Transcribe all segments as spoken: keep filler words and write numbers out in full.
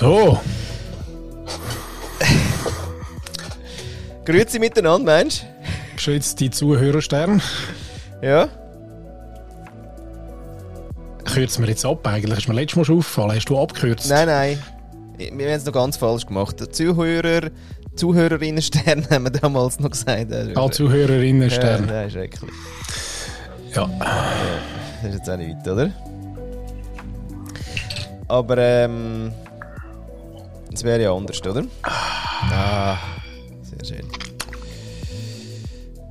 So. Grüezi miteinander, meinst du? Geschützte Zuhörerstern. Ja. Kürzen wir jetzt ab, eigentlich ist mir letztes Mal schon aufgefallen. Hast du abgekürzt? Nein, nein. Wir haben es noch ganz falsch gemacht. Der Zuhörer, Zuhörerinnenstern haben wir damals noch gesagt. Ah, Zuhörerinnenstern. Ja, nein, schrecklich. Ja. Das ist jetzt auch nicht weit, oder? Aber ähm... das wäre ja anders, oder? Ah, sehr schön.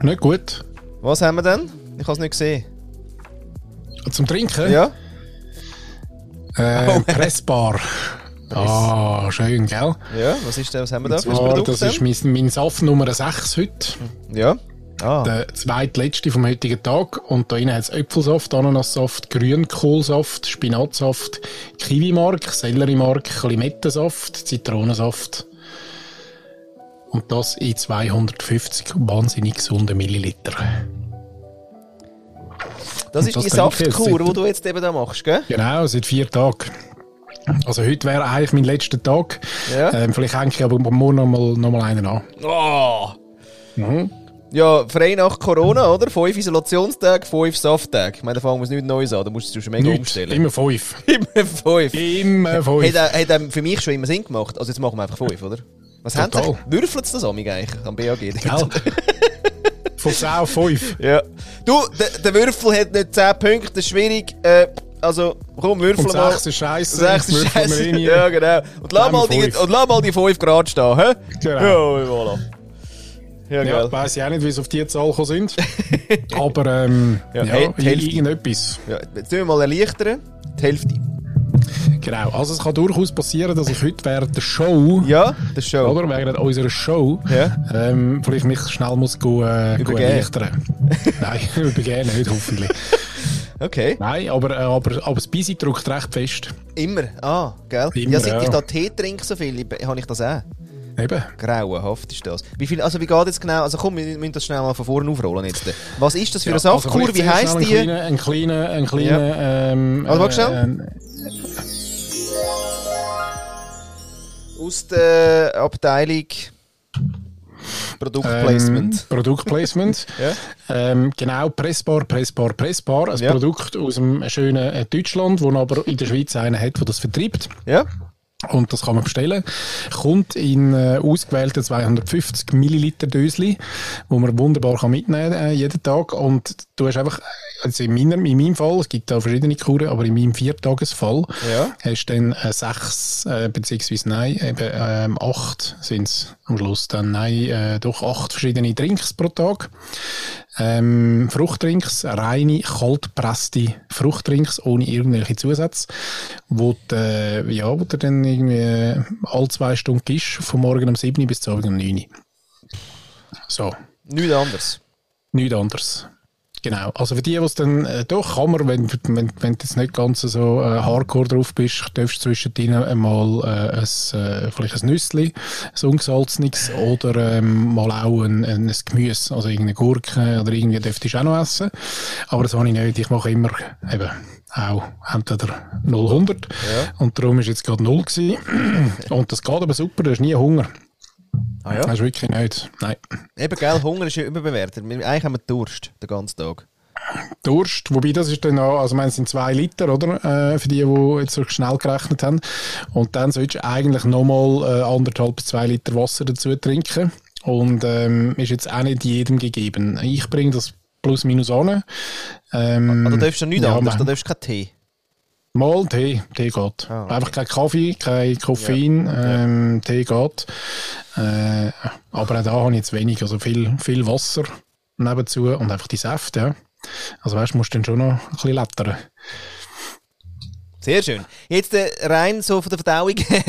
Nicht gut. Was haben wir denn? Ich habe es nicht gesehen. Zum Trinken? Ja. Äh, oh, Pressbar. Ah, oh, schön, gell? Ja, was ist denn, was haben wir da für ein Produkt? Das ist mein, mein Saft Nummer sechs heute. Ja. Ah. Der zweitletzte vom heutigen Tag. Und da drin hat es Äpfelsaft, Ananassaft, Grünkohlsaft, Spinatsaft, Kiwimark, Sellerimark, Limettensaft, Zitronensaft. Und das in zweihundertfünfzig wahnsinnig gesunden Milliliter. Das ist das die Saftkur, die du jetzt eben da machst, gell? Genau, seit vier Tagen. Also heute wäre eigentlich mein letzter Tag. Ja. Ähm, vielleicht hänge ich aber morgen noch mal, noch mal einen an. Oh. Mhm. Ja, frei nach Corona, oder? Fünf Isolationstage, fünf Safttage. Ich meine, da fangen wir nichts Neues an, da musst du schon mega nicht umstellen. Immer fünf. immer fünf. Immer fünf. Hat, hat, hat für mich schon immer Sinn gemacht. Also jetzt machen wir einfach fünf, oder? Was haben sie? Würfelt es das an mich eigentlich? Am B A G? Genau. Von zehn auf fünf. Ja. Du, der, der Würfel hat nicht zehn Punkte, das ist schwierig. Äh, also, komm, würfel und mal. sechs ist scheiße. sechs ist scheiße. Ja, genau. Und lass mal die, mal die fünf Grad stehen, hä? Genau. Ja, voilà. Ja, ja, ich weiss ja auch nicht, wie es auf die Zahl gekommen sind. Aber, ähm, ja, ja, ja irgendetwas. Ja, jetzt müssen wir mal erleichtern. Die Hälfte. Genau, also es kann durchaus passieren, dass ich heute während der Show, ja, der Show. Oder während unserer Show, ja. ähm, vielleicht mich schnell muss go, äh, erleichtern. Nein, übergehen nicht, hoffentlich. Okay. Nein, aber, aber, aber das Bisi drückt recht fest. Immer, ah, gell? Immer, ja, seit ja. ich da Tee trinke so viel, habe ich das auch. Eben. Grauenhaft ist das. Wie viel, also wie geht jetzt genau, also komm, wir müssen das schnell mal von vorne aufrollen jetzt. Was ist das für ja, eine Saftkur, also wie heisst die? Ein kleiner, ein kleiner, ja. ähm... Also warte schnell. Äh, Aus der Abteilung Produktplacement. Ähm, Produktplacement. ja. ähm, genau, Pressbar, Pressbar, Pressbar. Ein ja. Produkt aus einem schönen Deutschland, das aber in der Schweiz einen hat, der das vertreibt. Ja. Und das kann man bestellen. Kommt in äh, ausgewählten zweihundertfünfzig Milliliter Dösli, wo man wunderbar kann mitnehmen kann, äh, jeden Tag. Und du hast einfach, also in, meiner, in meinem Fall, es gibt da verschiedene Kuren, aber in meinem Viertagesfall ja. hast du dann äh, sechs, äh, beziehungsweise nein, eben ähm, acht sind es am Schluss. Dann nein, äh, doch acht verschiedene Drinks pro Tag. Ähm, Fruchtdrinks, reine, kaltpresste Fruchtdrinks ohne irgendwelche Zusätze, wo du äh, ja, dann irgendwie äh, alle zwei Stunden gibst, von morgen um sieben Uhr bis zu abends um neun Uhr. So. Nichts anderes. Nichts anderes. Genau. Also für die, was dann äh, doch kann man, wenn, wenn, wenn du jetzt nicht ganz so äh, hardcore drauf bist, darfst du zwischendrin einmal äh, ein, äh, vielleicht ein Nüssli, ein ungesalzenes oder ähm, mal auch ein, ein, ein Gemüse, also irgendeine Gurke oder irgendwie dürftest du auch noch essen. Aber das habe ich nicht. Ich mache immer eben auch entweder null hundert ja. und darum ist jetzt gerade null gewesen. Und das geht aber super, du hast nie Hunger. Ah ja? Das ist wirklich nicht. Nein. Eben, gell, Hunger ist ja überbewertet. Eigentlich haben wir Durst den ganzen Tag. Durst, wobei das ist dann auch, also ich meine, es sind zwei Liter, oder? Äh, für die, die jetzt so schnell gerechnet haben. Und dann solltest du eigentlich nochmal äh, anderthalb bis zwei Liter Wasser dazu trinken. Und ähm, ist jetzt auch nicht jedem gegeben. Ich bringe das plus minus an. Ähm, Aber da darfst du nichts ja, anderes, da darfst du keinen Tee. Mal Tee, Tee geht. Ah, okay. Einfach kein Kaffee, kein Koffein, ja, okay. ähm, Tee geht. Äh, aber auch da habe ich jetzt wenig, also viel, viel Wasser nebenzu und einfach die Säfte. Ja. Also weißt du, musst dann schon noch ein bisschen lettern. Sehr schön. Jetzt äh, rein so von der Verdauung her.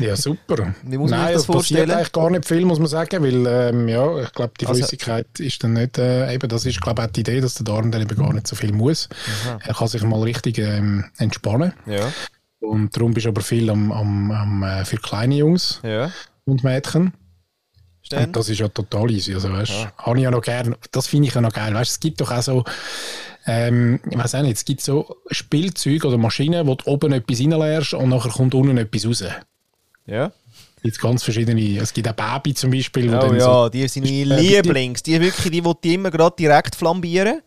ja, super. Wie muss man Nein, das vorstellen? Passiert eigentlich gar nicht viel, muss man sagen, weil ähm, ja, ich glaube, die Flüssigkeit also, ist dann nicht, äh, eben, das ist glaube ich auch die Idee, dass der Darm dann eben gar nicht so viel muss. Aha. Er kann sich mal richtig ähm, entspannen. Ja. Und darum bist du aber viel am, am, am, äh, für kleine Jungs ja. und Mädchen. Stehen. Und das ist ja total easy, also weißt, ja. habe ich ja noch gern, das finde ich ja noch geil, weißt, es gibt doch auch so ähm, ich weiss auch nicht, es gibt so Spielzeuge oder Maschinen, wo du oben etwas reinlehrst und nachher kommt unten etwas raus. Ja. Es gibt ganz verschiedene, es gibt auch Baby zum Beispiel. Oh dann ja, so die sind meine Lieblings, die wirklich, die will die immer gerade direkt flambieren.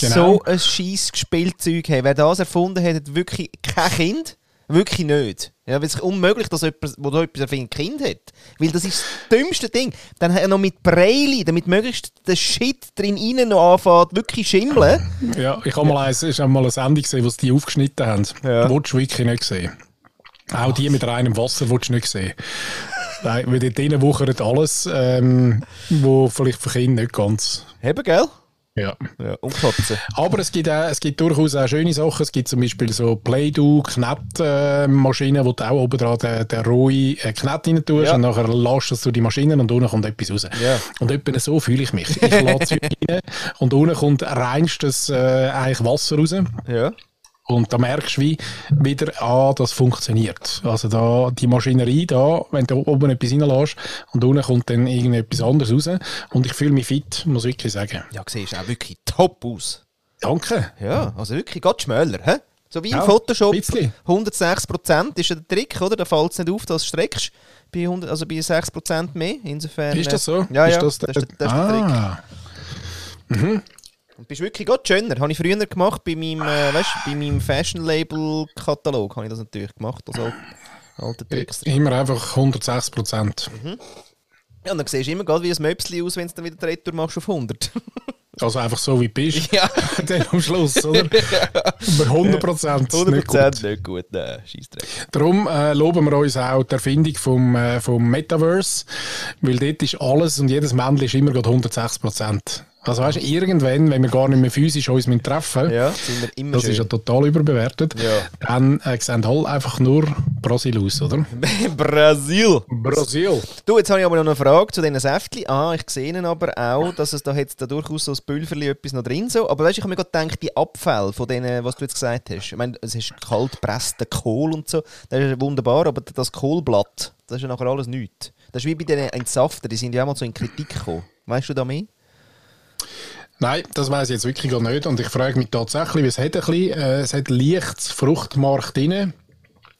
Genau. So ein scheiß Spielzeug haben. Wer das erfunden hat, hat wirklich kein Kind. Wirklich nicht. Ja, weil es ist unmöglich, dass jemand, der etwas erfindet, ein Kind hat. Weil das ist das dümmste Ding. Dann hat er noch mit Breili, damit möglichst der Shit drin rein noch anfängt, wirklich schimmeln. Ja, ich habe mal, ja. mal eine Sendung gesehen, wo sie die aufgeschnitten haben. Ja. Willst du wirklich nicht sehen. Auch die mit reinem Wasser willst du nicht sehen. Nein, weil dort drinnen wuchert alles, ähm, wo vielleicht für Kinder nicht ganz... Eben, gell? Ja. ja und Katzen. Aber es gibt, auch, es gibt durchaus auch schöne Sachen. Es gibt zum Beispiel so Play-Doh-Knett-Maschinen, wo du auch oben dran den, den rohen Knett rein tust ja. und nachher lässt du die Maschinen und unten kommt etwas raus. Ja. Und etwa so fühle ich mich. Ich lasse es rein und unten kommt reinstes äh, eigentlich Wasser raus. Ja. Und da merkst du wie wieder, ah, das funktioniert. Also da, die Maschinerie da, wenn du oben etwas reinlässt und unten kommt dann irgendetwas anderes raus. Und ich fühle mich fit, muss ich wirklich sagen. Ja, siehst auch wirklich top aus. Danke. Ja, also wirklich ganz schmäler, hä? So wie ja, im Photoshop, hundertsechs Prozent ist ja der Trick, oder? Da fällt es nicht auf, dass du streckst. Bei hundert, also bei sechs Prozent mehr, insofern... Ist das so? Ja, ist ja, das, der, das ist der, das ah. der Trick. Mhm. Und bist wirklich Gott schöner. Habe ich früher gemacht bei meinem, äh, weißt, bei meinem Fashion-Label-Katalog. Habe ich das natürlich gemacht, also alte Tricks. Immer einfach hundertsechs Prozent. Mhm. Ja, und dann siehst du immer gerade wie ein Möpsli aus, wenn du dann wieder die Retour machst auf hundert. Also einfach so, wie du bist. Ja. Dann am Schluss, oder? Aber hundert Prozent, hundert Prozent nicht gut. hundert Prozent nicht gut, nein. Scheissdreck. Darum äh, loben wir uns auch die Erfindung vom, äh, vom Metaverse, weil dort ist alles und jedes Männchen ist immer gerade hundertsechs Prozent. Also weißt du, irgendwann, wenn wir gar nicht mehr physisch uns treffen, ja, sind wir immer das schön. Ist ja total überbewertet, ja. dann äh, sehen alle einfach nur Brasil aus, oder? Brasil! Brasil! Du, jetzt habe ich aber noch eine Frage zu diesen Säftchen. Ah, ich sehe ihn aber auch, dass es da, jetzt da durchaus so ein Pülverli etwas noch drin so. Aber weißt du, ich habe mir gerade gedacht, die Abfälle von denen, was du jetzt gesagt hast. Ich meine, es ist kalt gepresster Kohl und so, das ist wunderbar, aber das Kohlblatt, das ist ja nachher alles nichts. Das ist wie bei den Entsafter, die sind ja auch mal so in Kritik gekommen. Weißt du da mehr? Nein, das weiss ich jetzt wirklich gar nicht. Und ich frage mich tatsächlich, es hat ein bisschen, äh, es hat leichtes Fruchtmark drin,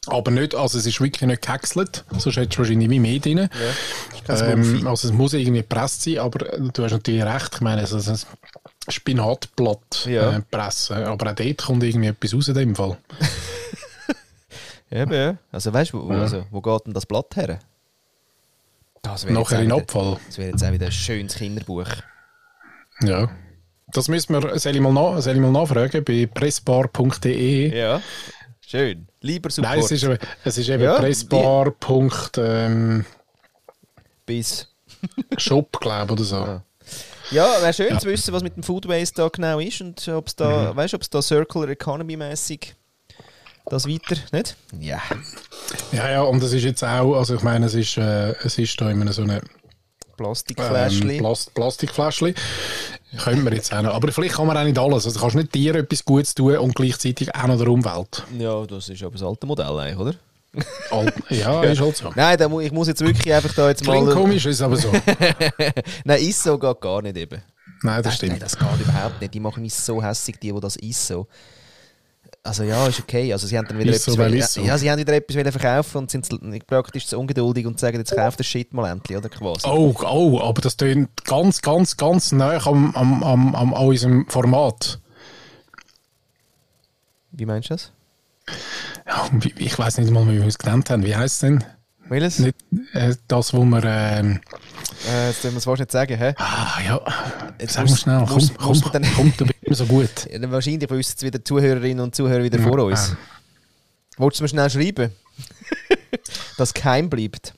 aber nicht, also es ist wirklich nicht gehäckselt, sonst hättest du wahrscheinlich wie mehr drin. Ja, ähm, also es muss irgendwie gepresst sein, aber du hast natürlich recht, ich meine, es ist ein Spinatblatt ja. äh, pressen, aber auch dort kommt irgendwie etwas raus in dem Fall. Eben, ja. Also weißt du, wo, also, wo geht denn das Blatt her? Das nachher in Abfall. Das wäre jetzt auch wieder ein schönes Kinderbuch. Ja, das müssen wir, soll ich mal, nach, soll ich mal nachfragen, bei pressbar punkt de. Ja, schön. Lieber Support. Nein, es ist, es ist eben ja, pressbar. Ähm, bis. Shop, glaube ich, oder so. Ja, ja wäre schön ja. zu wissen, was mit dem Food Waste da genau ist und ob es da, mhm. weißt du, ob es da Circular Economy-mässig das weiter, nicht? Ja. Ja, ja, und es ist jetzt auch, also ich meine, es ist, äh, es ist da immer so eine... Plastikfläschchen. Ähm, Plast- Plastikfläschchen. Können wir jetzt auch noch. Aber vielleicht kann man auch nicht alles. Also kannst du nicht dir etwas Gutes tun und gleichzeitig auch noch der Umwelt. Ja, das ist aber das alte Modell eigentlich, oder? Alt, ja, ist halt so. Nein, da mu- ich muss jetzt wirklich einfach da jetzt mal... Klingt komisch, ist aber so. Nein, I S O geht gar nicht eben. Nein, das stimmt. Nein, das geht überhaupt nicht. Die machen mich so hässig, die, die das I S O... Also ja, ist okay. Also sie haben dann wieder ist etwas, so, will, so. ja, sie haben wieder etwas verkaufen und sind praktisch zu ungeduldig und sagen, jetzt kauf das Shit mal endlich, oder quasi. Oh, oh, aber das tönt ganz, ganz, ganz nahe am, am, am, am unserem Format. Wie meinst du das? Ja, ich weiß nicht mal, wie wir es genannt haben. Wie heisst es denn? Welches? Nicht, äh, das, wo wir... Ähm, äh, jetzt dürfen wir es fast nicht sagen, hä? Ah, ja. Jetzt sag mal schnell, komm, musst, komm, musst komm, dann komm, du bist immer so gut. Ja, dann wahrscheinlich wissen es wieder die Zuhörerinnen und Zuhörer wieder vor uns. Ja. Wolltest du mir schnell schreiben? Dass geheim bleibt.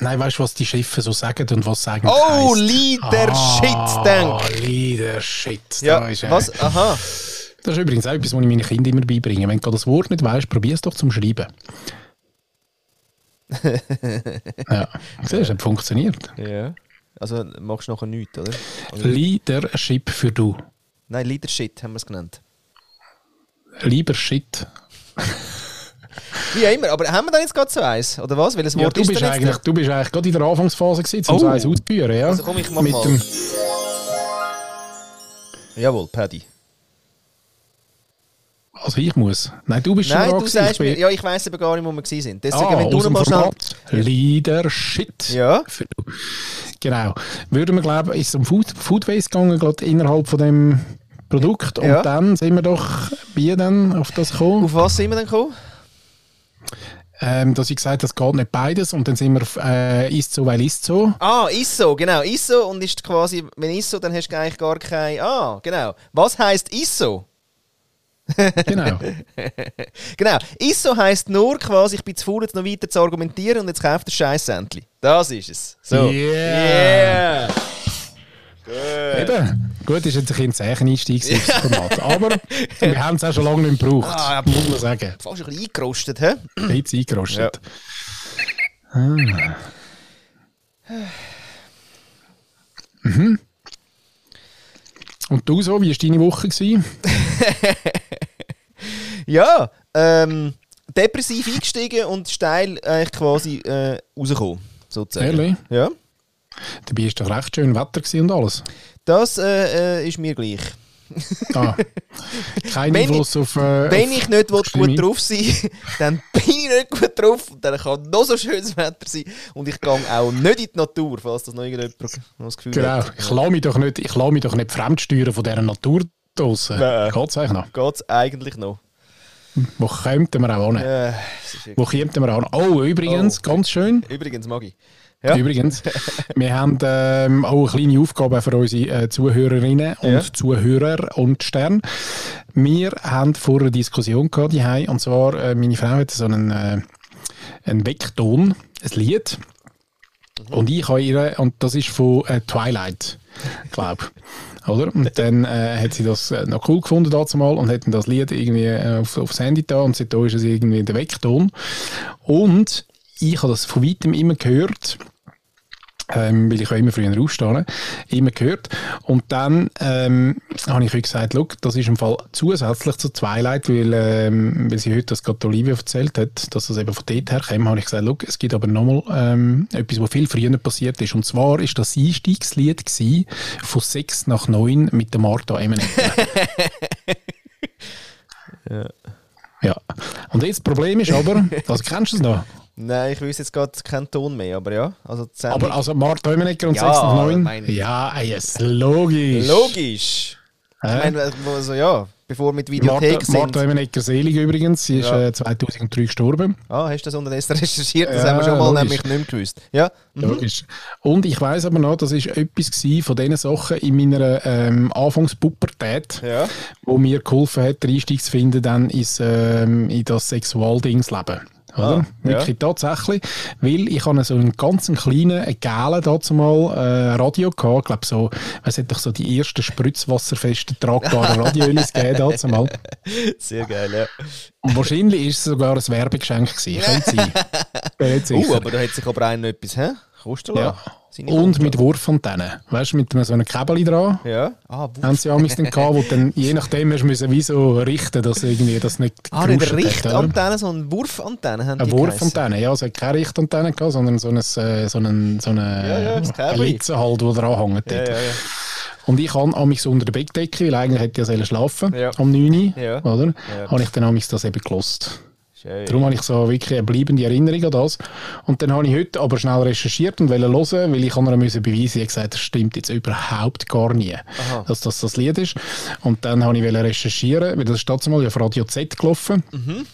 Nein, weißt du, was die Schiffe so sagen und was sagen eigentlich oh, heisst? Leadership, ah, denk! Oh, Leadership. Ja, da ist ein... was? Aha. Das ist übrigens auch etwas, was ich meinen Kindern immer beibringe. Wenn du das Wort nicht weißt, probier es doch zum Schreiben. Ja, siehst du, es funktioniert. Ja. Also machst du nachher nichts, oder? oder? Leadership für du. Nein, Leadership haben wir es genannt. Lieber Shit. Wie ja, immer, aber haben wir da jetzt gerade so eins? Oder was? Welches Wort ja, du, bist eigentlich, du bist eigentlich gerade in der Anfangsphase gewesen, um oh. so eins auszuführen. Ja? Also komm, ich mach mit mal. Dem Jawohl, Pädi. Also ich muss. Nein, du bist Nein, schon du sagst ich bin... mir, ja, ich weiss aber gar nicht, wo wir gewesen sind. Deswegen, ah, wenn du nochmal schnell... Leadership. Ja. Genau. Würden wir glauben, ist es um Food, Food Waste gegangen, gerade innerhalb von dem Produkt. Und ja. dann sind wir doch wie dann auf das gekommen. Auf was sind wir dann gekommen? Ähm, dass ich gesagt habe, das geht nicht beides. Und dann sind wir äh, ist so, weil ist so. Ah, ist so, genau. Ist so und ist quasi, wenn ist so, dann hast du eigentlich gar kein... Ah, genau. Was heisst ist so? Genau. Genau. Isso heisst nur quasi, ich bin zu faul, jetzt noch weiter zu argumentieren und jetzt kauft das Scheiss-Sändchen. Das ist es. So. Yeah! Yeah. Gut. Eben. Gut, ist jetzt ein Zeichen-Einstieg ins Format. Aber wir haben es auch schon lange nicht gebraucht. Ah, ja, muss man sagen. Fast ein bisschen eingerostet, hä? Ein bisschen eingerostet. Ja. Ah. Mhm. Und du so, wie war deine Woche? Ja, ähm, depressiv eingestiegen und steil eigentlich quasi äh, rausgekommen, sozusagen. Ehrlich? Ja. Dabei war doch recht schön Wetter und alles. Das äh, äh, ist mir gleich. Ah, kein Einfluss auf... Äh, wenn auf ich nicht gut drauf sein will, dann bin ich nicht gut drauf und dann kann noch so schönes Wetter sein und ich gehe auch nicht in die Natur, falls das noch irgendjemand noch das Gefühl genau. hat. Ich lasse mich doch nicht, ich lasse mich doch nicht fremdsteuern von dieser Natur draussen. Geht es eigentlich noch? Geht eigentlich noch. Wo kommt man auch an? Äh, Wo kommt man auch an? Oh, übrigens, oh. ganz schön. Übrigens, Magi. Ja. Übrigens, wir haben ähm, auch eine kleine Aufgabe für unsere äh, Zuhörerinnen und ja. Zuhörer und Stern. Wir haben vorher eine Diskussion gehabt, daheim, und zwar, äh, meine Frau hat so einen, äh, einen Weckton, ein Lied. Mhm. Und ich habe ihr, und das ist von äh, Twilight, glaube ich. Oder? Und dann äh, hat sie das äh, noch cool gefunden dazumal und hat das Lied irgendwie äh, auf, aufs Handy da und seitdem ist es irgendwie der Weckton. Und ich habe das von weitem immer gehört, ähm, weil ich auch immer früher aufstehe, immer gehört. Und dann ähm, habe ich euch gesagt, das ist im Fall zusätzlich zu Twilight, weil, ähm, weil sie heute das gerade Olivia erzählt hat, dass das eben von dort her kam, habe ich gesagt, es gibt aber nochmal ähm, etwas, was viel früher passiert ist. Und zwar war das Einstiegslied von sechs nach neun mit der Marta Emmenegger. Ja. Ja. Und jetzt das Problem ist aber, also kennst du es noch? Nein, ich weiß jetzt gerade keinen Ton mehr, aber ja. Also aber also Marta Emmenegger und ja, sechs nach neun? Ja, yes, logisch. Logisch. Äh? Ich meine, also ja, bevor wir mit Videothek Marta, sind. Marta Emmenegger selig übrigens, sie ja. ist äh, zweitausenddrei gestorben. Ah, hast du das unterdessen recherchiert? Das ja, haben wir schon mal logisch. nämlich nicht mehr gewusst. Ja, mhm. Logisch. Und ich weiss aber noch, das war etwas von diesen Sachen in meiner ähm, Anfangspubertät, ja. wo mir geholfen hat, den Einstieg zu finden dann ins, ähm, in das Sexualdingsleben. Oder? Ah, wirklich ja. tatsächlich, weil ich habe so einen ganz kleinen, einen gelben dazu mal äh, Radio gehabt, ich glaube so, es hat doch so die ersten spritzwasserfesten tragbaren Radioölis gegeben dazu mal. Sehr geil, ja. Und wahrscheinlich war es sogar ein Werbegeschenk gewesen, könnte sein. Bin sicher. Uh, aber da hat sich aber einer etwas, hä? Kostet ja. Und mit Wurfantennen. Weißt du, mit so einem Käbeli dran. Ja. Ah, haben sie damals dann gehabt, wo dann je nachdem hast du wie so richten, dass irgendwie das nicht ah, geruscht hat. Ah, nicht eine Richtantenne, sondern Wurfantenne haben eine die Wurfantenne, ja. Es hat keine Richtantenne gehabt, sondern so eine, so eine, so eine ja, ja, Litze halt, die dran hängt. Ja, ja, ja. Und ich habe mich so unter der Bettdecke, weil eigentlich hätte ich ja schlafen ja. am neun Uhr, ja. oder? Ja. Habe ich dann mich das eben gelost. Schön. Darum habe ich so wirklich eine bleibende Erinnerung an das. Und dann habe ich heute aber schnell recherchiert und wollte hören, weil ich an einer beweisen musste, ich gesagt, das stimmt jetzt überhaupt gar nie, Aha. dass das das Lied ist. Und dann habe ich recherchieren, weil das ist damals auf Radio Z gelaufen. Mhm.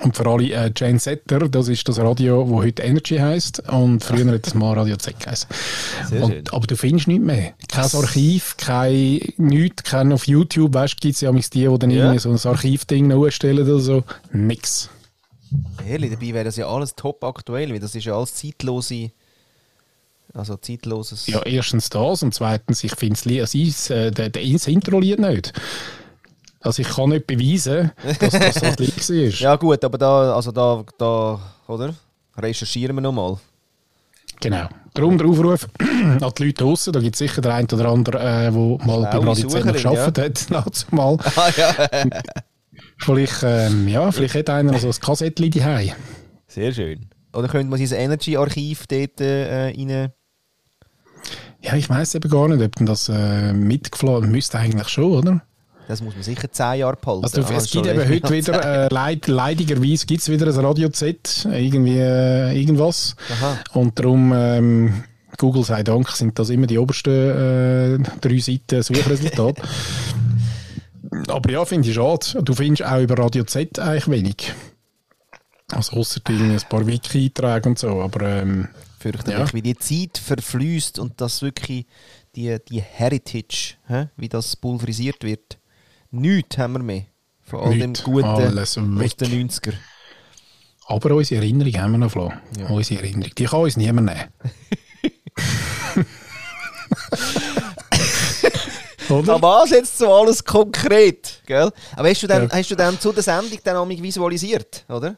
Und für alle äh, Jane Setter, das ist das Radio, das heute Energy heisst. Und früher hat das mal Radio Z geheißen. Und, aber du findest nichts mehr. Kein das Archiv, kein nichts, kein auf YouTube. Weißt du, gibt es ja die, die dann ja. irgendwie so ein Archivding nachstellen oder so. Nix. Ehrlich, dabei wäre das ja alles top aktuell, weil das ist ja alles zeitlose, also zeitloses... Ja, erstens das und zweitens, ich finde das, äh, das Intro-Lied nicht. Also ich kann nicht beweisen, dass das das Lied war. Ja gut, aber da, also da, da oder? recherchieren wir nochmal. Genau. Darum der Aufruf an die Leute draussen, da gibt es sicher den einen oder anderen, der äh, mal bei Radio Z gearbeitet ja. hat, nahezumal. Ah ja. Vielleicht, ähm, ja, vielleicht hat einer so ein Kassettchen daheim. Sehr schön. Oder könnte man sein Energy-Archiv dort äh, rein... Ja, ich weiss eben gar nicht, ob denn das äh, mitgeflogen... Müsste eigentlich schon, oder? Das muss man sicher zehn Jahre behalten. Also, du, es gibt eben heute wieder, äh, leid, leidigerweise gibt es wieder ein Radio Z, irgendwie äh, irgendwas. Aha. Und darum, ähm, Google sei Dank, sind das immer die obersten äh, drei Seiten Suchresultate. Aber ja, finde ich schade. Du findest auch über Radio Z eigentlich wenig. Also ausser ein paar Wiki-Einträge und so, aber ähm, fürchterlich, ja. Wie die Zeit verfließt und dass wirklich die, die Heritage, hä? Wie das pulverisiert wird. Nichts haben wir mehr von all Nicht. Dem Guten aus den neunziger. Aber unsere Erinnerung haben wir noch, Flo. Ja. Unsere Erinnerung, die kann uns niemand nehmen. Aber jetzt so alles konkret, gell? Aber hast du dann, ja. hast du dann zu der Sendung dann auch visualisiert, oder?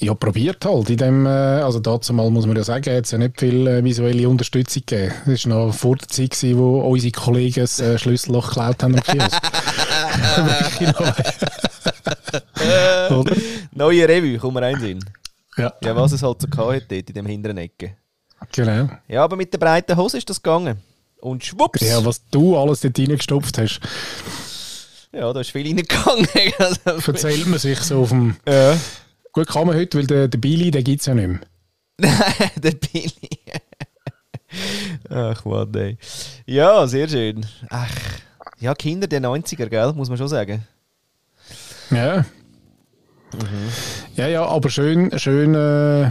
Ja, probiert halt. In dem, also dazu mal muss man ja sagen, hat es ja nicht viel visuelle Unterstützung gegeben. Das war noch vor der Zeit, wo unsere Kollegen das Schlüsselloch geklaut haben am Kiosk. Oder? Neue Revue, kommen wir rein in. Ja. ja, was es halt so hatte in dem hinteren Ecke. Genau. Ja, aber mit der breiten Hose ist das gegangen. Und schwupps! Ja, was du alles dort reingestopft hast. Ja, da ist viel reingegangen. Verzählt man sich so auf dem... Ja. Gut, kann man heute, weil der, der Billy, den gibt es ja nicht mehr. Nein, der Billy. Ach Mann, ey. Ja, sehr schön. Ach, ja, Kinder der neunziger, gell? Muss man schon sagen. Ja. Mhm. Ja, ja, aber schön, schön äh,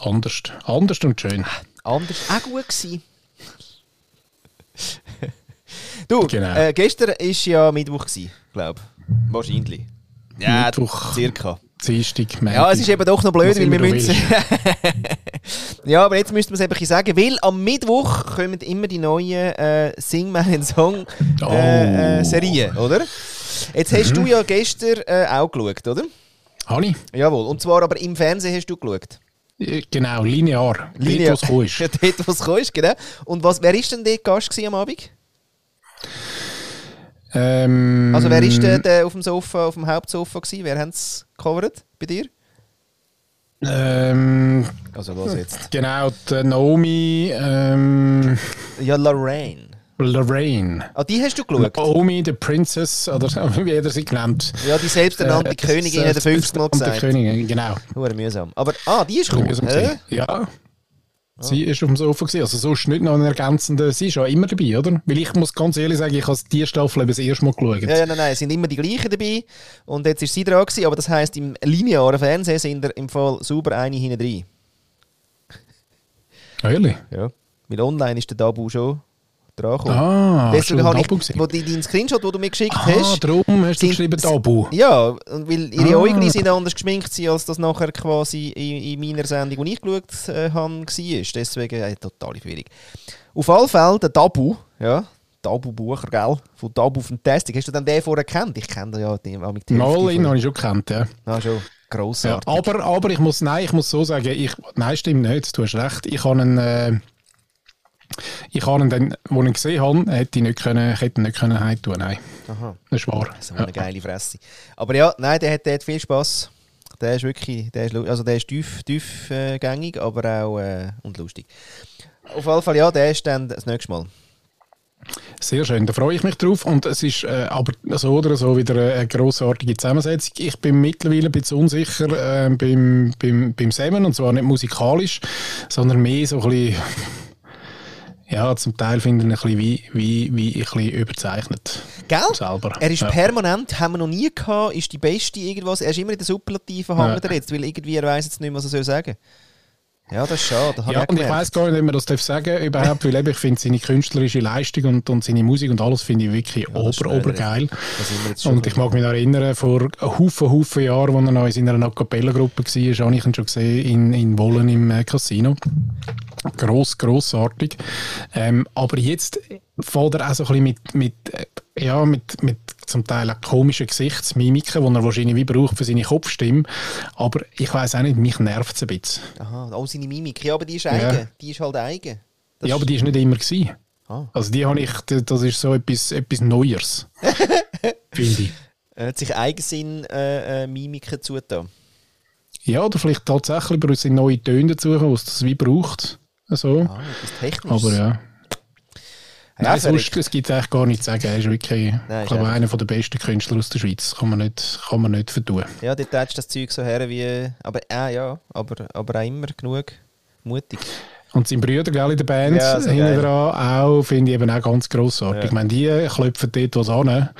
anders. Anders und schön. Anders, auch gut gewesen. Du, genau. äh, gestern war ja Mittwoch, glaube ich. Wahrscheinlich. Ja, Mittwoch, circa. Dienstag, ja, es ist eben doch noch blöd, weil wir müssen... Ja, aber jetzt müsste man es eben sagen, weil am Mittwoch kommen immer die neuen äh, Sing meinen Song äh, äh, Serien, oder? Jetzt hast mhm. du ja gestern äh, auch geschaut, oder? Habe ich. Jawohl, und zwar aber im Fernsehen hast du geschaut. Genau, linear. linear. Dort, wo es kam. Dort, wo es kam, genau. Und was, wer war denn der Gast am Abend? Ähm, also wer war denn auf dem Sofa, auf dem Hauptsofa gewesen? Wer haben es gecovert bei dir? Ähm, also was jetzt? Genau, die Naomi... Ähm, ja, Lorraine. Lorraine. Ah, die hast du geschaut? Naomi, the Princess, oder wie jeder sie genannt. Ja, die selbsternannte äh, Königin hat der fünfzig Mal gesagt. Königin, genau. Hure mühsam. Aber, ah, die ist cool. Äh? Ja, ah. Sie ist auf dem Sofa gewesen. Also sonst nicht noch ein ergänzender, sie ist ja immer dabei, oder? Weil ich muss ganz ehrlich sagen, ich habe die Staffel das erste Mal geschaut. Ja, ja, nein, nein, es sind immer die gleichen dabei. Und jetzt ist sie dran gewesen, aber das heisst, im linearen Fernsehen sind im Fall sauber eine hinten rein. Ehrlich? Ja, weil online ist der Tabu schon... Ah, deswegen habe ich, wo die, den Screenshot, den du mir geschickt ah, hast... darum hast du geschrieben Tabu. Ja, weil ihre ah. Augen sind anders geschminkt, als das nachher quasi in, in meiner Sendung, die ich geschaut äh, habe, war. Deswegen äh, total schwierig. Auf alle Fälle der Tabu, ja, Tabu-Bucher, gell? Von Tabu Fantastic. Hast du denn den vorher gekannt? Ich kenne ja den ja mit Marlin habe ich schon gekannt, ja. Ah, schon. Grossartig. Ja, aber, aber ich muss, nein, ich muss so sagen, ich, nein, stimmt nicht, du hast recht. Ich habe einen... Äh, Ich habe ihn dann, als ich ihn gesehen habe, hätte ich nicht können, hätte ihn nicht können heimtun, nein. Aha. Das ist wahr. Das ist eine ja. geile Fresse. Aber ja, nein, der hat, der hat viel Spass. Der ist wirklich, der ist, also der ist tief, tief äh, gängig, aber auch äh, und lustig. Auf jeden Fall, ja, der ist dann das nächste Mal. Sehr schön, da freue ich mich drauf. Und es ist äh, aber so oder so wieder eine grossartige Zusammensetzung. Ich bin mittlerweile ein bisschen unsicher äh, beim, beim, beim Semen, und zwar nicht musikalisch, sondern mehr so ein bisschen... Ja, zum Teil finde ich ihn ein bisschen wie, wie, wie ein bisschen überzeichnet. Gell? Selber. Er ist ja. permanent, haben wir noch nie gehabt, ist die Beste irgendwas. Er ist immer in der Superlativen ja. hängen jetzt, weil irgendwie er weiss jetzt nicht, was er soll sagen. Ja, das ist schade. Das ja, ich und ich weiss gar nicht, ob man das sagen darf überhaupt, weil ich finde seine künstlerische Leistung und, und seine Musik und alles finde ich wirklich ja, ober, obergeil. Und ich mag mich noch erinnern, vor Haufen, Haufen Jahren, als er noch in seiner A Cappella-Gruppe war, habe ich ihn schon gesehen in, in Wollen im Casino. Gross, grossartig. Ähm, aber jetzt fällt er auch so ein bisschen mit, mit, ja, mit, mit zum Teil auch komischen Gesichtsmimiken, die er wahrscheinlich wie braucht für seine Kopfstimme. Aber ich weiss auch nicht, mich nervt es ein bisschen. Aha, auch seine Mimik. Ja, aber die ist eigen. Ja. Die ist halt eigen. Das ja, aber die ist nicht immer gewesen. Ah. Also die habe ich, das ist so etwas, etwas Neues. Finde ich. Er hat sich Eigensinn äh, äh, Mimiken zugetan. Ja, oder vielleicht tatsächlich sind neue Töne dazu, was das wie braucht. So. Ah, das ist technisch. Aber ja. Nein, sonst, es gibt eigentlich gar nichts zu sagen. Er ist wirklich, Nein, ich glaube, einer der besten Künstler aus der Schweiz. Das kann man nicht, kann man nicht vertun. Ja, dort tätst das Zeug so her wie... Aber äh, ja, aber, aber auch immer genug mutig. Und sein Brüder, gell, in der Band, ja, so hinten dran, auch, finde ich eben auch ganz grossartig. Ja. Ich meine, die klopfen dort was an, ja,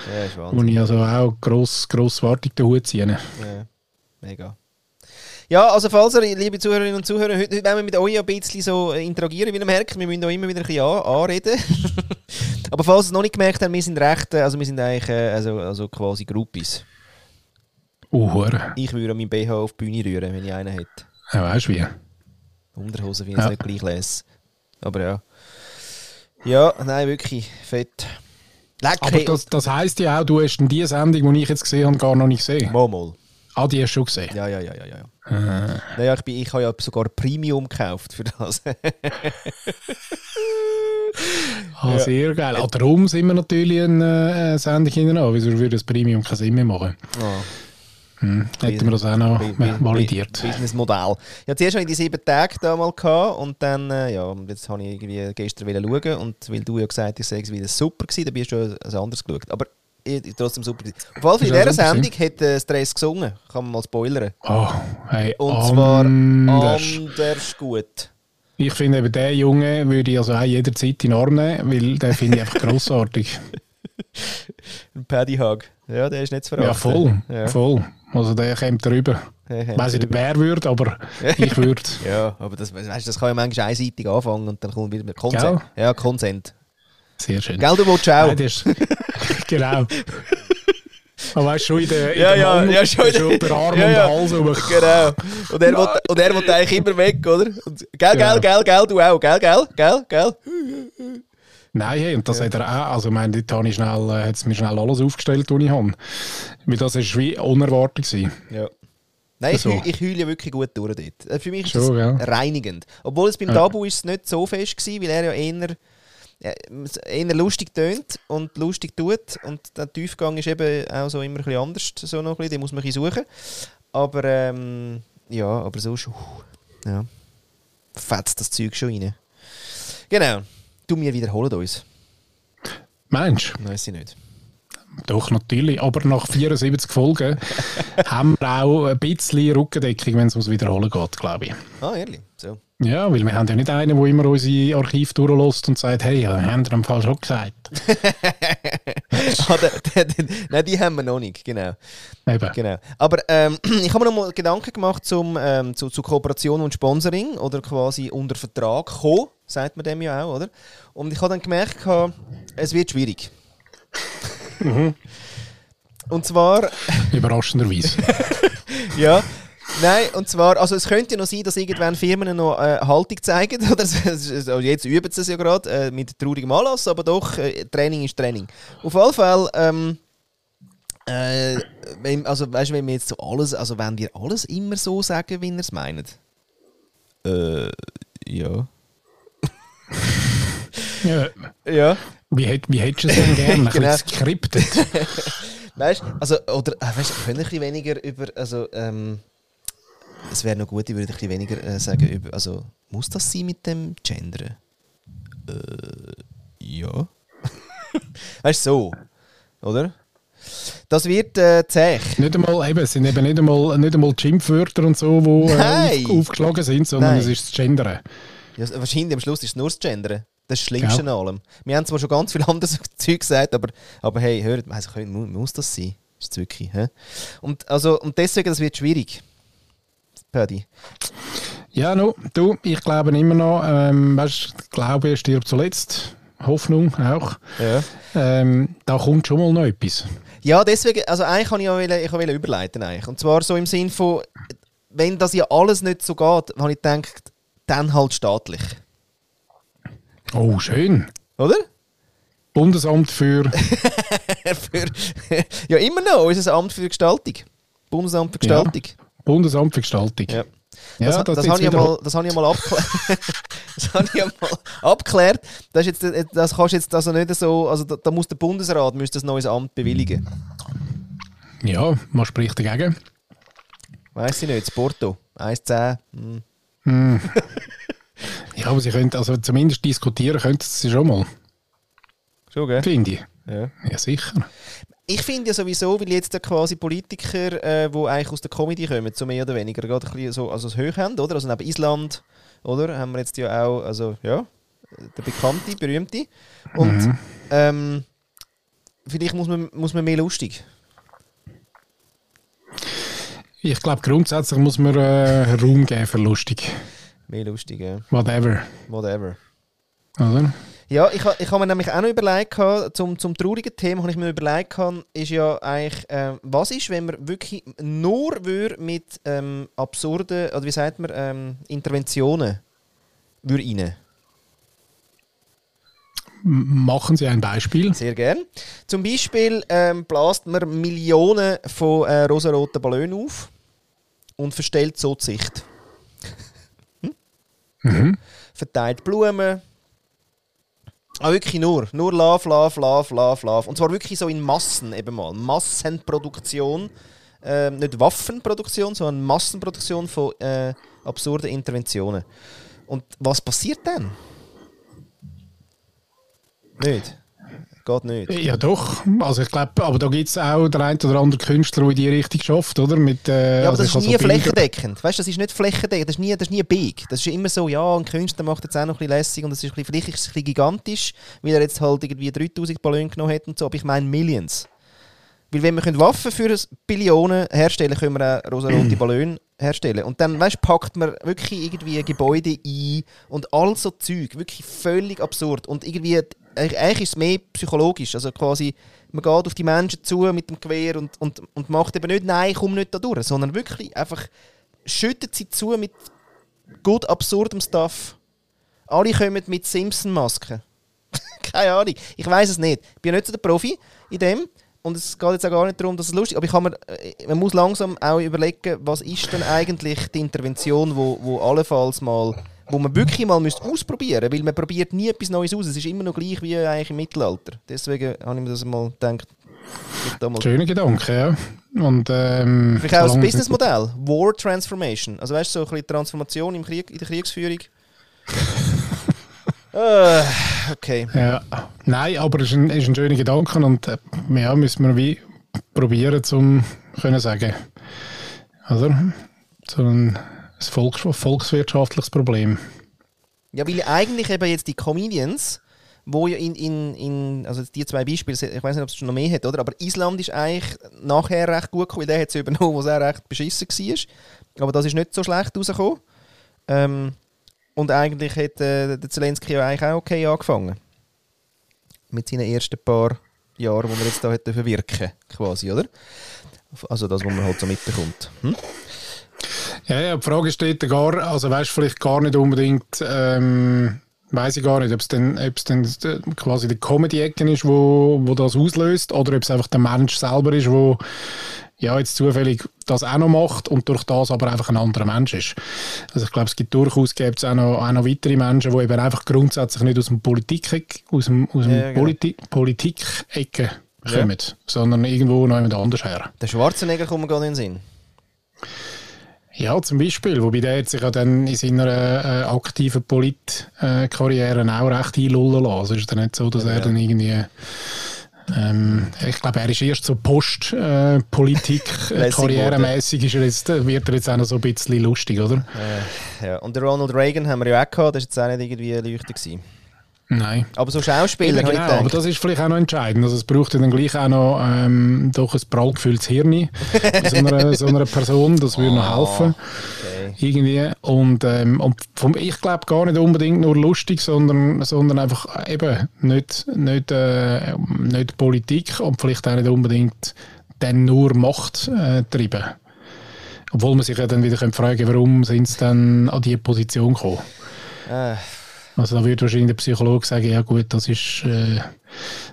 wo ich also auch gross, grossartig den Hut ziehe. Ja, mega. Ja, also falls ihr, liebe Zuhörerinnen und Zuhörer, heute, heute wollen wir mit euch ein bisschen so interagieren, wie ihr merkt, wir müssen auch immer wieder ein bisschen an, anreden. Aber falls ihr es noch nicht gemerkt habt, wir sind recht, also wir sind eigentlich also, also quasi Groupies. Uh, ich würde meinen B H auf die Bühne rühren, wenn ich einen hätte. Ja, weißt du wie? Unterhosen, wie ich es ja. nicht gleich lese. Aber ja. Ja, nein, wirklich, fett. Lecker. Aber das, das heisst ja auch, du hast die Sendung, die ich jetzt gesehen habe, gar noch nicht gesehen. Mal, mal. Ah, die hast du schon gesehen? Ja, ja, ja, ja, ja. Ah. Naja, ich, bin, ich habe ja sogar Premium gekauft für das. Ah, sehr geil. Ah, darum sind wir natürlich eine äh, Sendung hinterher. Wieso würde das Premium kein Sinn mehr machen? Oh. Hm, hätten wir das auch noch validiert. Businessmodell. Ja, zuerst hatte ich die sieben Tage da mal gehabt und dann, äh, ja, jetzt habe ich irgendwie gestern schauen und weil du ja gesagt hast, ich sei wieder super gewesen, dann bist du ja also anders geschaut. Aber ich, trotzdem super. Obwohl in dieser Sendung gewesen? Hat äh, Stress gesungen, kann man mal spoilern. Oh, hey, und zwar anders, anders gut. Ich finde eben, den Jungen würde ich also auch jederzeit in den Arm nehmen, weil den finde ich einfach grossartig. Ein Pädi-Hag. Ja, der ist nicht zu verachten. Ja, voll, ja. voll. Also der kommt drüber. Ich weiss nicht, wer würde, aber ich würde. Ja, aber das, weißt, das kann ja manchmal einseitig anfangen und dann kommt wieder Konsent. Ja, Konsent. Sehr schön. Gell, du willst auch. Nein, das ist, genau. Aber weißt du, schon in der ja, ja, Mund, ja, schon schon der Arm ja, ja. und den Hals. Genau. Und er will, und er will eigentlich immer weg, oder? Und, gell, ja. gell, gell, gell, du auch. Gell, gell, gell, gell. Nein, hey, und das ja. hat er auch. Also, ich meine, dort habe ich schnell, äh, hat es mir schnell alles aufgestellt, was ich habe. Weil das war wie unerwartet gewesen. Ja. Nein, also. ich, ich heule wirklich gut durch dort. Für mich ist schon, das ja. reinigend. Obwohl es beim ja. Tabu ist es nicht so fest gewesen, weil er ja eher, äh, eher lustig tönt und lustig tut. Und der Tiefgang ist eben auch so immer ein bisschen anders. So noch ein bisschen, den muss man ein bisschen suchen. Aber, ähm, ja, aber so schon. Uh, ja. Fetzt das Zeug schon rein. Genau. Du, wir wiederholen uns. Mensch. Nein, sie nicht. Doch, natürlich. Aber nach vierundsiebzig Folgen haben wir auch ein bisschen Rückendeckung, wenn es ums Wiederholen geht, glaube ich. Ah, ehrlich? So. Ja, weil wir haben ja nicht einen, der immer unsere Archive durchlässt und sagt, hey, ja, haben wir am Fall schon gesagt. ah, da, da, da, nein, die haben wir noch nicht, genau. Eben. Genau. Aber ähm, ich habe mir noch mal Gedanken gemacht zum, ähm, zu, zu Kooperation und Sponsoring oder quasi unter Vertrag kommen, sagt man dem ja auch, oder? Und ich habe dann gemerkt, es wird schwierig. Mhm. Und zwar... Überraschenderweise. Ja. Nein, und zwar, also es könnte ja noch sein, dass irgendwann Firmen noch äh, Haltung zeigen, oder jetzt üben sie es ja gerade äh, mit traurigem Anlass, aber doch, äh, Training ist Training. Auf jeden Fall, ähm, äh, also weißt du, wenn wir jetzt so alles, also wenn wir alles immer so sagen, wie ihr es meint? Äh, ja. ja. Ja. Wie hättest du es denn gerne? Ein bisschen geskriptet. Weißt du, also, oder, weißt du, ein bisschen weniger über, also, ähm, es wäre noch gut, ich würde ein bisschen weniger äh, sagen über, also, muss das sein mit dem Gender? Äh, ja. Weißt du, so, oder? Das wird äh, zäh. Nicht einmal, eben, es sind eben nicht einmal, nicht einmal Schimpfwörter und so, die äh, auf, aufgeschlagen sind, sondern Nein. es ist das Gendern. Ja, wahrscheinlich am Schluss ist es nur das Gendern. Das Schlimmste an ja. allem. Wir haben zwar schon ganz viel anderes Zeug gesagt, aber, aber hey, hört, also, muss das sein? Ist das wirklich, hä? Und, also, und deswegen, das wird schwierig. Pädi. Ja, no, du, ich glaube immer noch, ähm, weißt du, Glaube stirbt zuletzt. Hoffnung auch. Ja. Ähm, da kommt schon mal noch etwas. Ja, deswegen, also eigentlich kann ich auch wollen, ich wollte überleiten eigentlich. Und zwar so im Sinn von, wenn das ja alles nicht so geht, habe ich gedacht, dann halt staatlich. Oh, schön. Oder? Bundesamt für... für ja, immer noch unser Amt für Gestaltung. Bundesamt für Gestaltung. Ja. Bundesamt für Gestaltung. Ja. Das, ja, das, das, das habe ich mal, das habe ich mal abgeklärt. Das habe ich mal abgeklärt. Das, ist jetzt, das kannst jetzt also nicht so, also da, da muss der Bundesrat müsste das neues Amt bewilligen. Ja, man spricht dagegen. Weiss ich nicht, das Porto. eins Komma zehn. Hm. Hm. Ja, aber sie könnten, also zumindest diskutieren könnten sie schon mal. Schon, gell? Finde ich. Ja, ja sicher. Ich finde ja sowieso, weil jetzt quasi Politiker, die äh, eigentlich aus der Comedy kommen, so mehr oder weniger, gerade ein bisschen so also das Höhe haben, oder? Also neben Island, oder? Haben wir jetzt ja auch, also ja, der Bekannte, Berühmte. Und mhm. ähm, vielleicht muss man, muss man mehr lustig. Ich glaube, grundsätzlich muss man äh, Raum geben für lustig. Mehr lustig, ja. Whatever. Whatever. Oder? Ja, ich, ich habe mir nämlich auch noch überlegt, zum, zum traurigen Thema, habe ich mir überlegt, ist ja eigentlich, äh, was ist, wenn man wirklich nur mit ähm, absurden, oder wie sagt man, ähm, Interventionen würde rein? Machen Sie ein Beispiel. Sehr gerne. Zum Beispiel ähm, blast man Millionen von äh, rosaroten Ballonen auf und verstellt so die Sicht. hm? mhm. Verteilt Blumen. Ah, wirklich nur. Nur Love, Love, Love, Love, Love. Und zwar wirklich so in Massen eben mal. Massenproduktion. Ähm, nicht Waffenproduktion, sondern Massenproduktion von äh, absurden Interventionen. Und was passiert dann? Nicht. Geht nicht. Ja doch. Also ich glaube, aber da gibt es auch den einen oder anderen Künstler, der in die Richtung schafft, oder? Mit, äh, ja, aber also das ist nie so flächendeckend. Weißt, das ist nicht flächendeckend. Das ist nie, das ist nie big. Das ist immer so, ja, ein Künstler macht jetzt auch noch ein bisschen lässig und das ist ein bisschen, vielleicht ist es ein bisschen gigantisch, weil er jetzt halt irgendwie dreitausend Ballons genommen hat und so. Aber ich meine Millions. Weil wenn wir Waffen für Billionen herstellen können, können wir auch rosarote Ballons herstellen. Und dann, weißt, packt man wirklich irgendwie Gebäude ein und all so Zeug. Wirklich völlig absurd. Und irgendwie... Eigentlich ist es mehr psychologisch, also quasi, man geht auf die Menschen zu mit dem Gewehr und, und, und macht eben nicht, nein, komm nicht da durch, sondern wirklich einfach schüttet sie zu mit gut absurdem Stuff. Alle kommen mit Simpson-Masken. Keine Ahnung, ich weiss es nicht. Ich bin nicht so der Profi in dem und es geht jetzt auch gar nicht darum, dass es lustig ist, aber ich kann mir, man muss langsam auch überlegen, was ist denn eigentlich die Intervention, wo, wo allenfalls mal... wo man wirklich mal ausprobieren müsste, weil man probiert nie etwas Neues aus. Es ist immer noch gleich wie eigentlich im Mittelalter. Deswegen habe ich mir das mal gedacht. Da mal schöne Gedanken, ja. Und, ähm, vielleicht auch das Businessmodell. War Transformation. Also weißt du, so ein bisschen Transformation im Krieg, in der Kriegsführung. uh, okay. Ja. Nein, aber es ist ein, ist ein schöner Gedanke und äh, ja, müssen wir wie probieren, um zu sagen. Oder? So ein ein Volks- volkswirtschaftliches Problem. Ja, weil eigentlich eben jetzt die Comedians, wo ja in, in, in also die zwei Beispiele, ich weiß nicht, ob es schon noch mehr hat, oder? Aber Island ist eigentlich nachher recht gut gekommen, weil der hat es übernommen, wo es auch recht beschissen war. Aber das ist nicht so schlecht rausgekommen. Ähm, und eigentlich hat äh, der Zelensky ja eigentlich auch okay angefangen. Mit seinen ersten paar Jahren, die wir jetzt da hätten wirken quasi, oder? Also das, was man halt so mitbekommt. Hm? Ja, ja, die Frage steht gar, also weißt du, vielleicht gar nicht unbedingt, ähm, weiß ich gar nicht, ob es denn, ob es denn quasi die Comedy-Ecken ist, wo, wo das auslöst, oder ob es einfach der Mensch selber ist, wo ja jetzt zufällig das auch noch macht und durch das aber einfach ein anderer Mensch ist. Also ich glaube, es gibt durchaus gibt's auch, noch, auch noch weitere Menschen, die eben einfach grundsätzlich nicht aus dem Politik, aus dem, aus dem ja, Politi- ja. Politik-Ecke kommen, ja. sondern irgendwo noch jemand anders her. Der Schwarzenegger kommt mir gar nicht in den Sinn. Ja, zum Beispiel. Wobei der hat sich ja dann in seiner äh, aktiven Polit-Karriere auch recht einlullen lassen. Also ist dann nicht so, dass ja, er dann irgendwie... Ähm, ich glaube, er ist erst so Post-Politik-Karrieremässig, ist er jetzt, wird er jetzt auch noch so ein bisschen lustig, oder? Ja, ja. Und den Ronald Reagan haben wir ja auch gehabt, das war jetzt auch nicht irgendwie leuchtend gewesen. Nein. Aber so Schauspieler, ja, genau, aber das ist vielleicht auch noch entscheidend. Also es braucht dann gleich auch noch ähm, doch ein prallgefülltes Hirn bei so einer, so einer Person. Das würde oh, noch helfen. Okay. Irgendwie. Und, ähm, und vom, ich glaube gar nicht unbedingt nur lustig, sondern, sondern einfach eben nicht, nicht, äh, nicht Politik und vielleicht auch nicht unbedingt dann nur Macht äh, treiben. Obwohl man sich ja dann wieder fragen könnte, warum sind sie dann an diese Position gekommen. Äh. Also da würde wahrscheinlich der Psychologe sagen, ja gut, das ist, äh,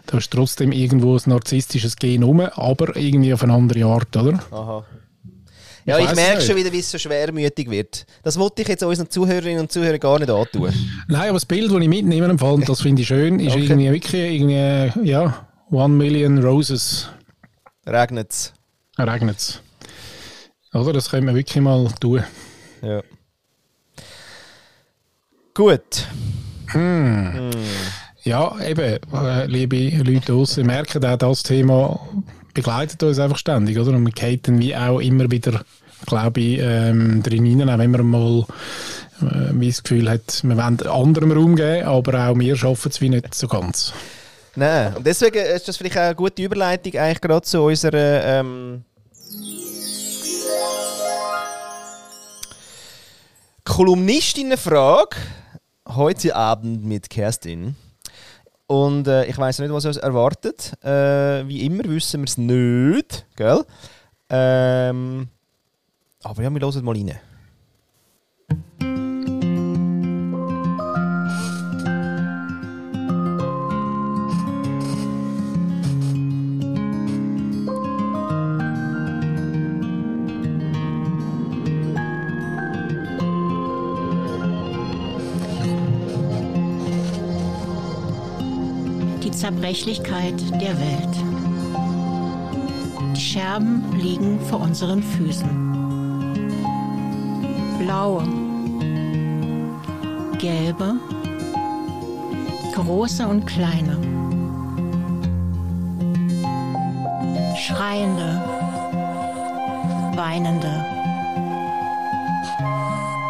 da ist trotzdem irgendwo ein narzisstisches Gen rum, aber irgendwie auf eine andere Art, oder? Aha. Ja, ich, ich merke schon wieder, wie es so schwermütig wird. Das wollte ich jetzt unseren Zuhörerinnen und Zuhörern gar nicht antun. Nein, aber das Bild, das ich mitnehme, und das finde ich schön, ist okay. irgendwie wirklich, irgendwie, ja, One Million Roses. Regnet's. Regnet's. Oder, das können wir wirklich mal tun. Ja. Gut. Hm. Hm. Ja, eben, äh, liebe Leute draussen, merken auch, das Thema begleitet uns einfach ständig, oder? Und wir gehen wie auch immer wieder, glaube ich, ähm, drin hinein, auch wenn man mal äh, wie das Gefühl hat, wir wollen anderem Raum geben, aber auch wir schaffen es wie nicht so ganz. Nein, und deswegen ist das vielleicht auch eine gute Überleitung eigentlich gerade zu unserer ähm, Kolumnistinnenfrage heute Abend mit Kerstin. Und äh, ich weiss nicht, was uns erwartet. Äh, wie immer wissen wir es nicht, gell? Ähm, aber ja, wir hören mal rein. Zerbrechlichkeit der Welt. Die Scherben liegen vor unseren Füßen. Blaue, gelbe, große und kleine. Schreiende, weinende,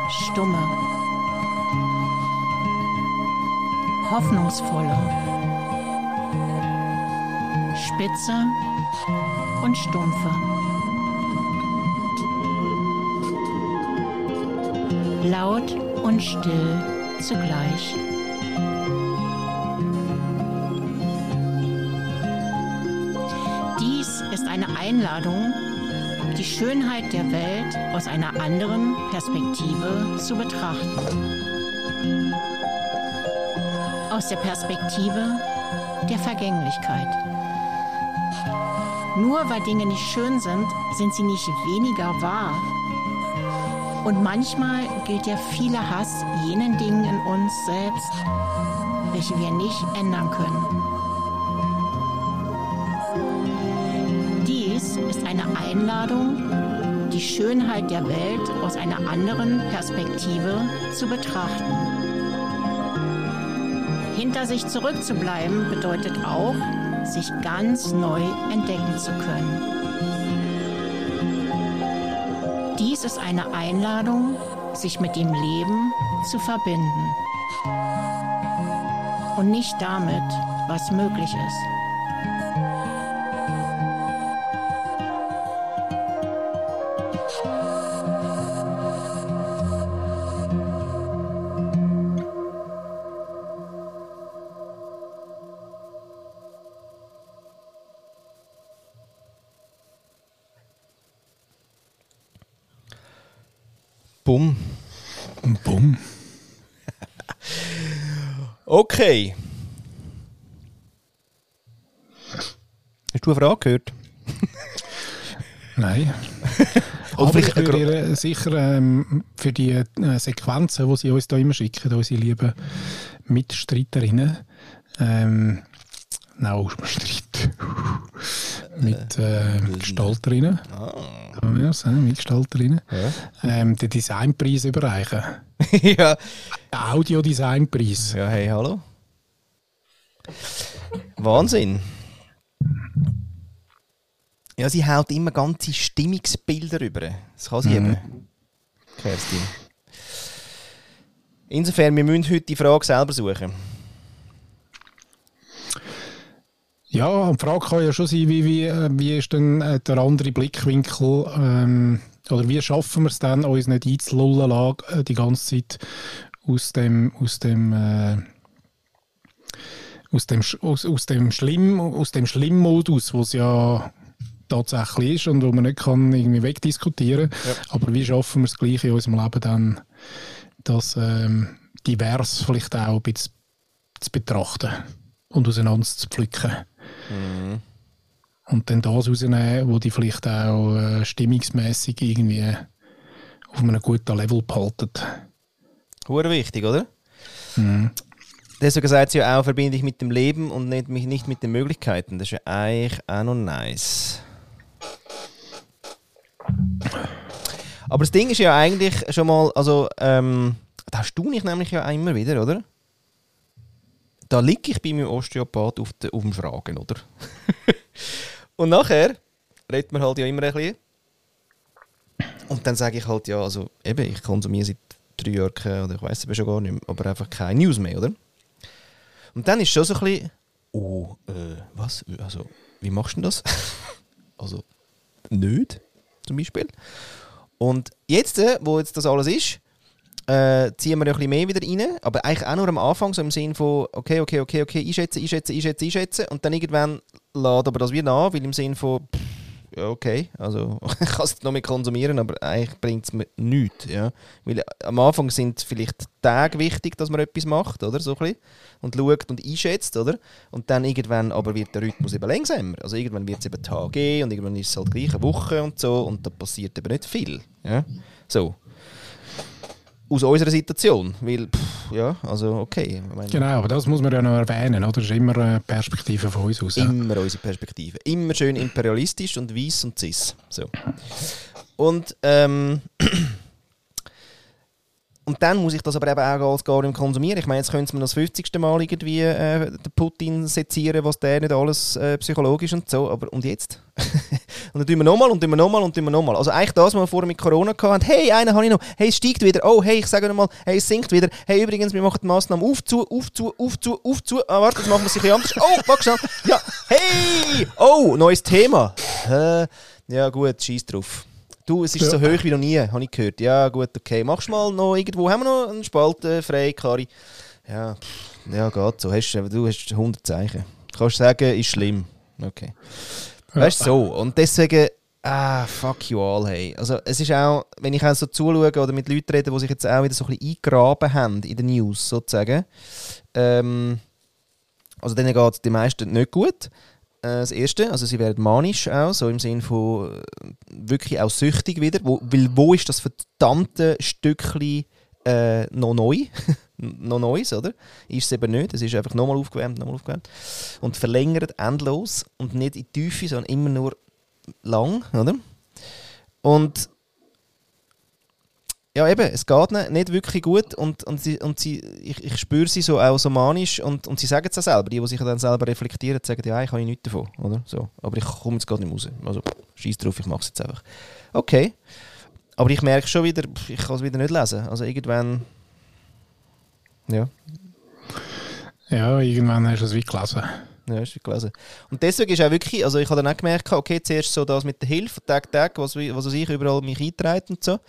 stumme, hoffnungsvolle. Spitze und stumpfe. Laut und still zugleich. Dies ist eine Einladung, die Schönheit der Welt aus einer anderen Perspektive zu betrachten. Aus der Perspektive der Vergänglichkeit. Nur weil Dinge nicht schön sind, sind sie nicht weniger wahr. Und manchmal gilt der viele Hass jenen Dingen in uns selbst, welche wir nicht ändern können. Dies ist eine Einladung, die Schönheit der Welt aus einer anderen Perspektive zu betrachten. Hinter sich zurückzubleiben bedeutet auch, sich ganz neu entdecken zu können. Dies ist eine Einladung, sich mit dem Leben zu verbinden und nicht damit, was möglich Bumm. Und bumm. Okay. Hast du eine Frage gehört? Nein. Aber ich würde ihr sicher ähm, für die äh, Sequenzen, die sie uns da immer schicken, unsere lieben Mitstreiterinnen, ähm, nein, Streit. Mit äh, Gestalterinnen. Ah. Kann man ja sagen, mit Gestalterinnen. Ja. Ähm, den Designpreis überreichen. Ja. Audio-Designpreis. Ja, hey, hallo. Wahnsinn. Ja, sie haut immer ganze Stimmungsbilder über. Das kann sie mhm. eben. Kerstin. Insofern, wir müssen heute die Frage selber suchen. Ja, die Frage kann ja schon sein, wie, wie, wie ist denn der andere Blickwinkel ähm, oder wie schaffen wir es dann, uns nicht einzulullen lassen, die ganze Zeit aus dem, aus dem, äh, aus dem, aus, aus dem Schlimm, aus dem Schlimmmodus, was ja tatsächlich ist und wo man nicht kann irgendwie wegdiskutieren. Ja. Aber wie schaffen wir es gleich in unserem Leben dann, das ähm, divers vielleicht auch ein bisschen zu betrachten und auseinander zu pflücken. Mhm. Und dann das rausnehmen, wo die vielleicht auch äh, stimmungsmässig irgendwie auf einem guten Level behalten. Sehr wichtig, oder? Mhm. Deswegen sagt sie ja auch, verbinde ich mit dem Leben und nicht, nicht mit den Möglichkeiten. Das ist ja eigentlich auch noch nice. Aber das Ding ist ja eigentlich schon mal, also ähm, da staune ich nämlich ja auch immer wieder, oder? da liege ich bei meinem Osteopath auf den Umfragen, oder? Und nachher redet man halt ja immer ein bisschen. Und dann sage ich halt, ja, also eben, ich konsumiere seit drei Jahren, oder ich weiss es schon gar nicht mehr, aber einfach keine News mehr, oder? Und dann ist schon so ein bisschen, oh, äh, was, also, wie machst du denn das? Also, nicht, zum Beispiel. Und jetzt, wo jetzt das alles ist, äh, ziehen wir ja ein bisschen mehr wieder rein, aber eigentlich auch nur am Anfang, so im Sinn von, okay, okay, okay, okay, einschätzen, einschätzen, einschätzen, einschätzen, und dann irgendwann lädt aber das wieder nach, weil im Sinn von, ja, okay, also ich kann es noch mehr konsumieren, aber eigentlich bringt es mir nichts. Ja? Weil am Anfang sind vielleicht Tage wichtig, dass man etwas macht, oder? So ein bisschen. Und schaut und einschätzt, oder? Und dann irgendwann aber wird der Rhythmus eben langsamer. Also irgendwann wird es eben Tage und irgendwann ist es halt gleich eine Woche und so und da passiert eben nicht viel. Ja? So. Aus unserer Situation, weil, pff, ja, also okay. Ich meine, genau, aber das muss man ja noch erwähnen, oder? Das ist immer eine Perspektive von uns aus. Immer unsere Perspektive. Immer schön imperialistisch und weiss und cis. So. Und, ähm, und dann muss ich das aber eben auch als gar nicht konsumieren. Ich meine, jetzt könnte man das fünfzigste Mal irgendwie äh, den Putin sezieren, was der nicht alles äh, psychologisch und so, aber und jetzt? Und dann tun wir nochmal und tun wir nochmal und tun wir nochmal. Also eigentlich das, was wir vorher mit Corona hatten. Hey, einen habe ich noch. Hey, es steigt wieder. Oh, hey, ich sage nochmal. Hey, es sinkt wieder. Hey, übrigens, wir machen die Massnahmen auf, zu, auf, zu, auf, zu, auf, zu. Ah, warte, jetzt machen wir es ein bisschen anders. Oh, warte schnell. Ja, hey. Oh, neues Thema. Äh, ja gut, scheiß drauf. Du, es ist ja so hoch wie noch nie, habe ich gehört. Ja gut, okay. Machst mal noch irgendwo. Haben wir noch einen Spalt äh, frei, Kari? Ja, ja geht so. Hast, du hast hundert Zeichen. Kannst sagen, ist schlimm. Okay. Ja. Weißt du, so. Und deswegen, ah, fuck you all, hey. Also, es ist auch, wenn ich auch so zuschaue oder mit Leuten rede, die sich jetzt auch wieder so ein bisschen eingegraben haben in den News, sozusagen. Ähm, also, denen geht es den meisten nicht gut. Äh, das Erste, also sie werden manisch auch, so im Sinne von wirklich auch süchtig wieder. Wo, weil wo ist das verdammte Stückchen äh, noch neu? Noch Neues, oder? Ist es eben nicht. Es ist einfach nochmal aufgewärmt, nochmal aufgewärmt. Und verlängert endlos und nicht in die Tiefe, sondern immer nur lang, oder? Und ja, eben, es geht nicht, nicht wirklich gut und, und, sie, und sie, ich, ich spüre sie so auch so manisch und, und sie sagen es auch selber. Die, die sich dann selber reflektieren, sagen, ja, ich habe nichts davon, oder? So. Aber ich komme jetzt gerade nicht raus. Also, scheiß drauf, ich mache es jetzt einfach. Okay. Aber ich merke schon wieder, ich kann es wieder nicht lesen. Also irgendwann... Ja. Ja, irgendwann hast du es wie gelesen. Ja, hast du gelesen. Und deswegen ist auch wirklich, also ich habe dann auch gemerkt, okay, zuerst so das mit der Hilfe, Tag, Tag, was, was ich überall mich eintreibt und so.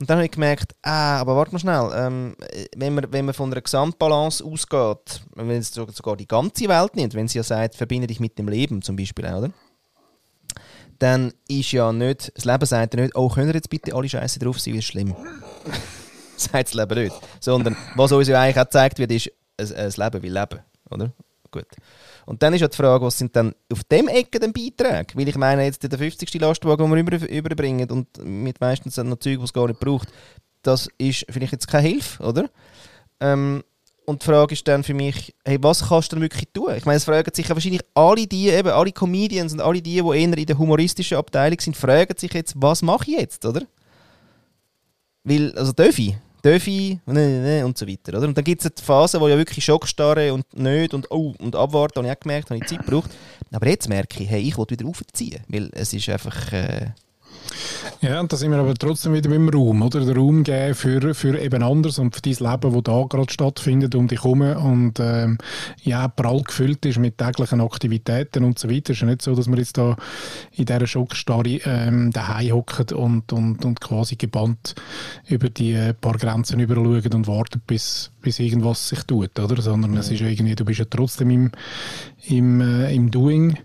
Und dann habe ich gemerkt, ah, aber warte mal schnell, ähm, wenn, man, wenn man von einer Gesamtbalance ausgeht, wenn es sogar die ganze Welt nimmt, wenn sie ja sagt, verbinde dich mit dem Leben zum Beispiel, oder? Dann ist ja nicht, das Leben sagt ja nicht, oh, können wir jetzt bitte alle Scheiße drauf sein, wie schlimm. Sagt das Leben nicht. Sondern was uns ja eigentlich auch gezeigt wird, ist das Leben wie Leben. Oder? Gut. Und dann ist ja die Frage, was sind dann auf dem Ecke den Beiträge? Weil ich meine, jetzt der fünfzigste Lastwagen, den wir über, überbringen und mit meistens noch Zeug, die es gar nicht braucht, das ist vielleicht jetzt keine Hilfe, oder? Ähm, und die Frage ist dann für mich, hey, was kannst du denn wirklich tun? Ich meine, es fragen sich ja wahrscheinlich alle die, eben alle Comedians und alle die, die eher in der humoristischen Abteilung sind, fragen sich jetzt, was mache ich jetzt, oder? Weil, also darf ich? Darf ich? Und so weiter. Oder? Und dann gibt es die Phase, wo ja wirklich Schockstarre und nicht und, oh, und abwarten, habe ich auch gemerkt, habe ich Zeit gebraucht. Aber jetzt merke ich, hey, ich will wieder aufziehen, weil es ist einfach... Äh ja, und da sind wir aber trotzdem wieder beim Raum, oder? Den Raum geben für, für eben anders und für dein Leben, das da gerade stattfindet, um dich herum und ähm, ja, prall gefüllt ist mit täglichen Aktivitäten und so weiter. Es ist ja nicht so, dass wir jetzt da in dieser Schockstarre ähm, daheim hocken und, und, und quasi gebannt über die paar Grenzen überschauen und warten, bis, bis irgendwas sich tut, oder? Sondern ja. Es ist irgendwie, du bist ja trotzdem im, im, äh, im Doing.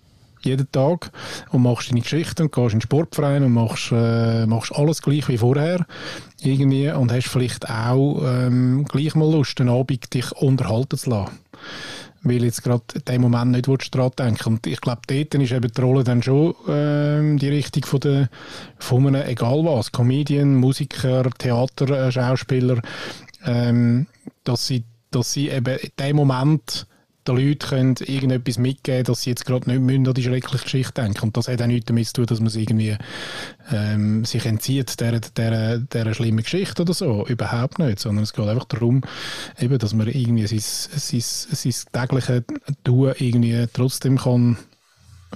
Jeden Tag und machst deine Geschichten und gehst in den Sportverein und machst, äh, machst alles gleich wie vorher irgendwie und hast vielleicht auch ähm, gleich mal Lust, den Abend dich unterhalten zu lassen. Weil jetzt gerade in dem Moment nicht daran denken. Und ich glaube, dort ist eben die Rolle dann schon ähm, die Richtung von, der, von einem, egal was, Comedian, Musiker, Theater, äh, Schauspieler, ähm, dass, sie, dass sie eben in dem Moment den Leuten können irgendetwas mitgeben, dass sie jetzt gerade nicht mehr an die schreckliche Geschichte denken. Und das hat auch nichts damit zu tun, dass man sich irgendwie ähm, sich entzieht dieser, dieser, dieser schlimmen Geschichte oder so. Überhaupt nicht. Sondern es geht einfach darum, eben, dass man irgendwie sein, sein, sein tägliche Tun irgendwie trotzdem kann,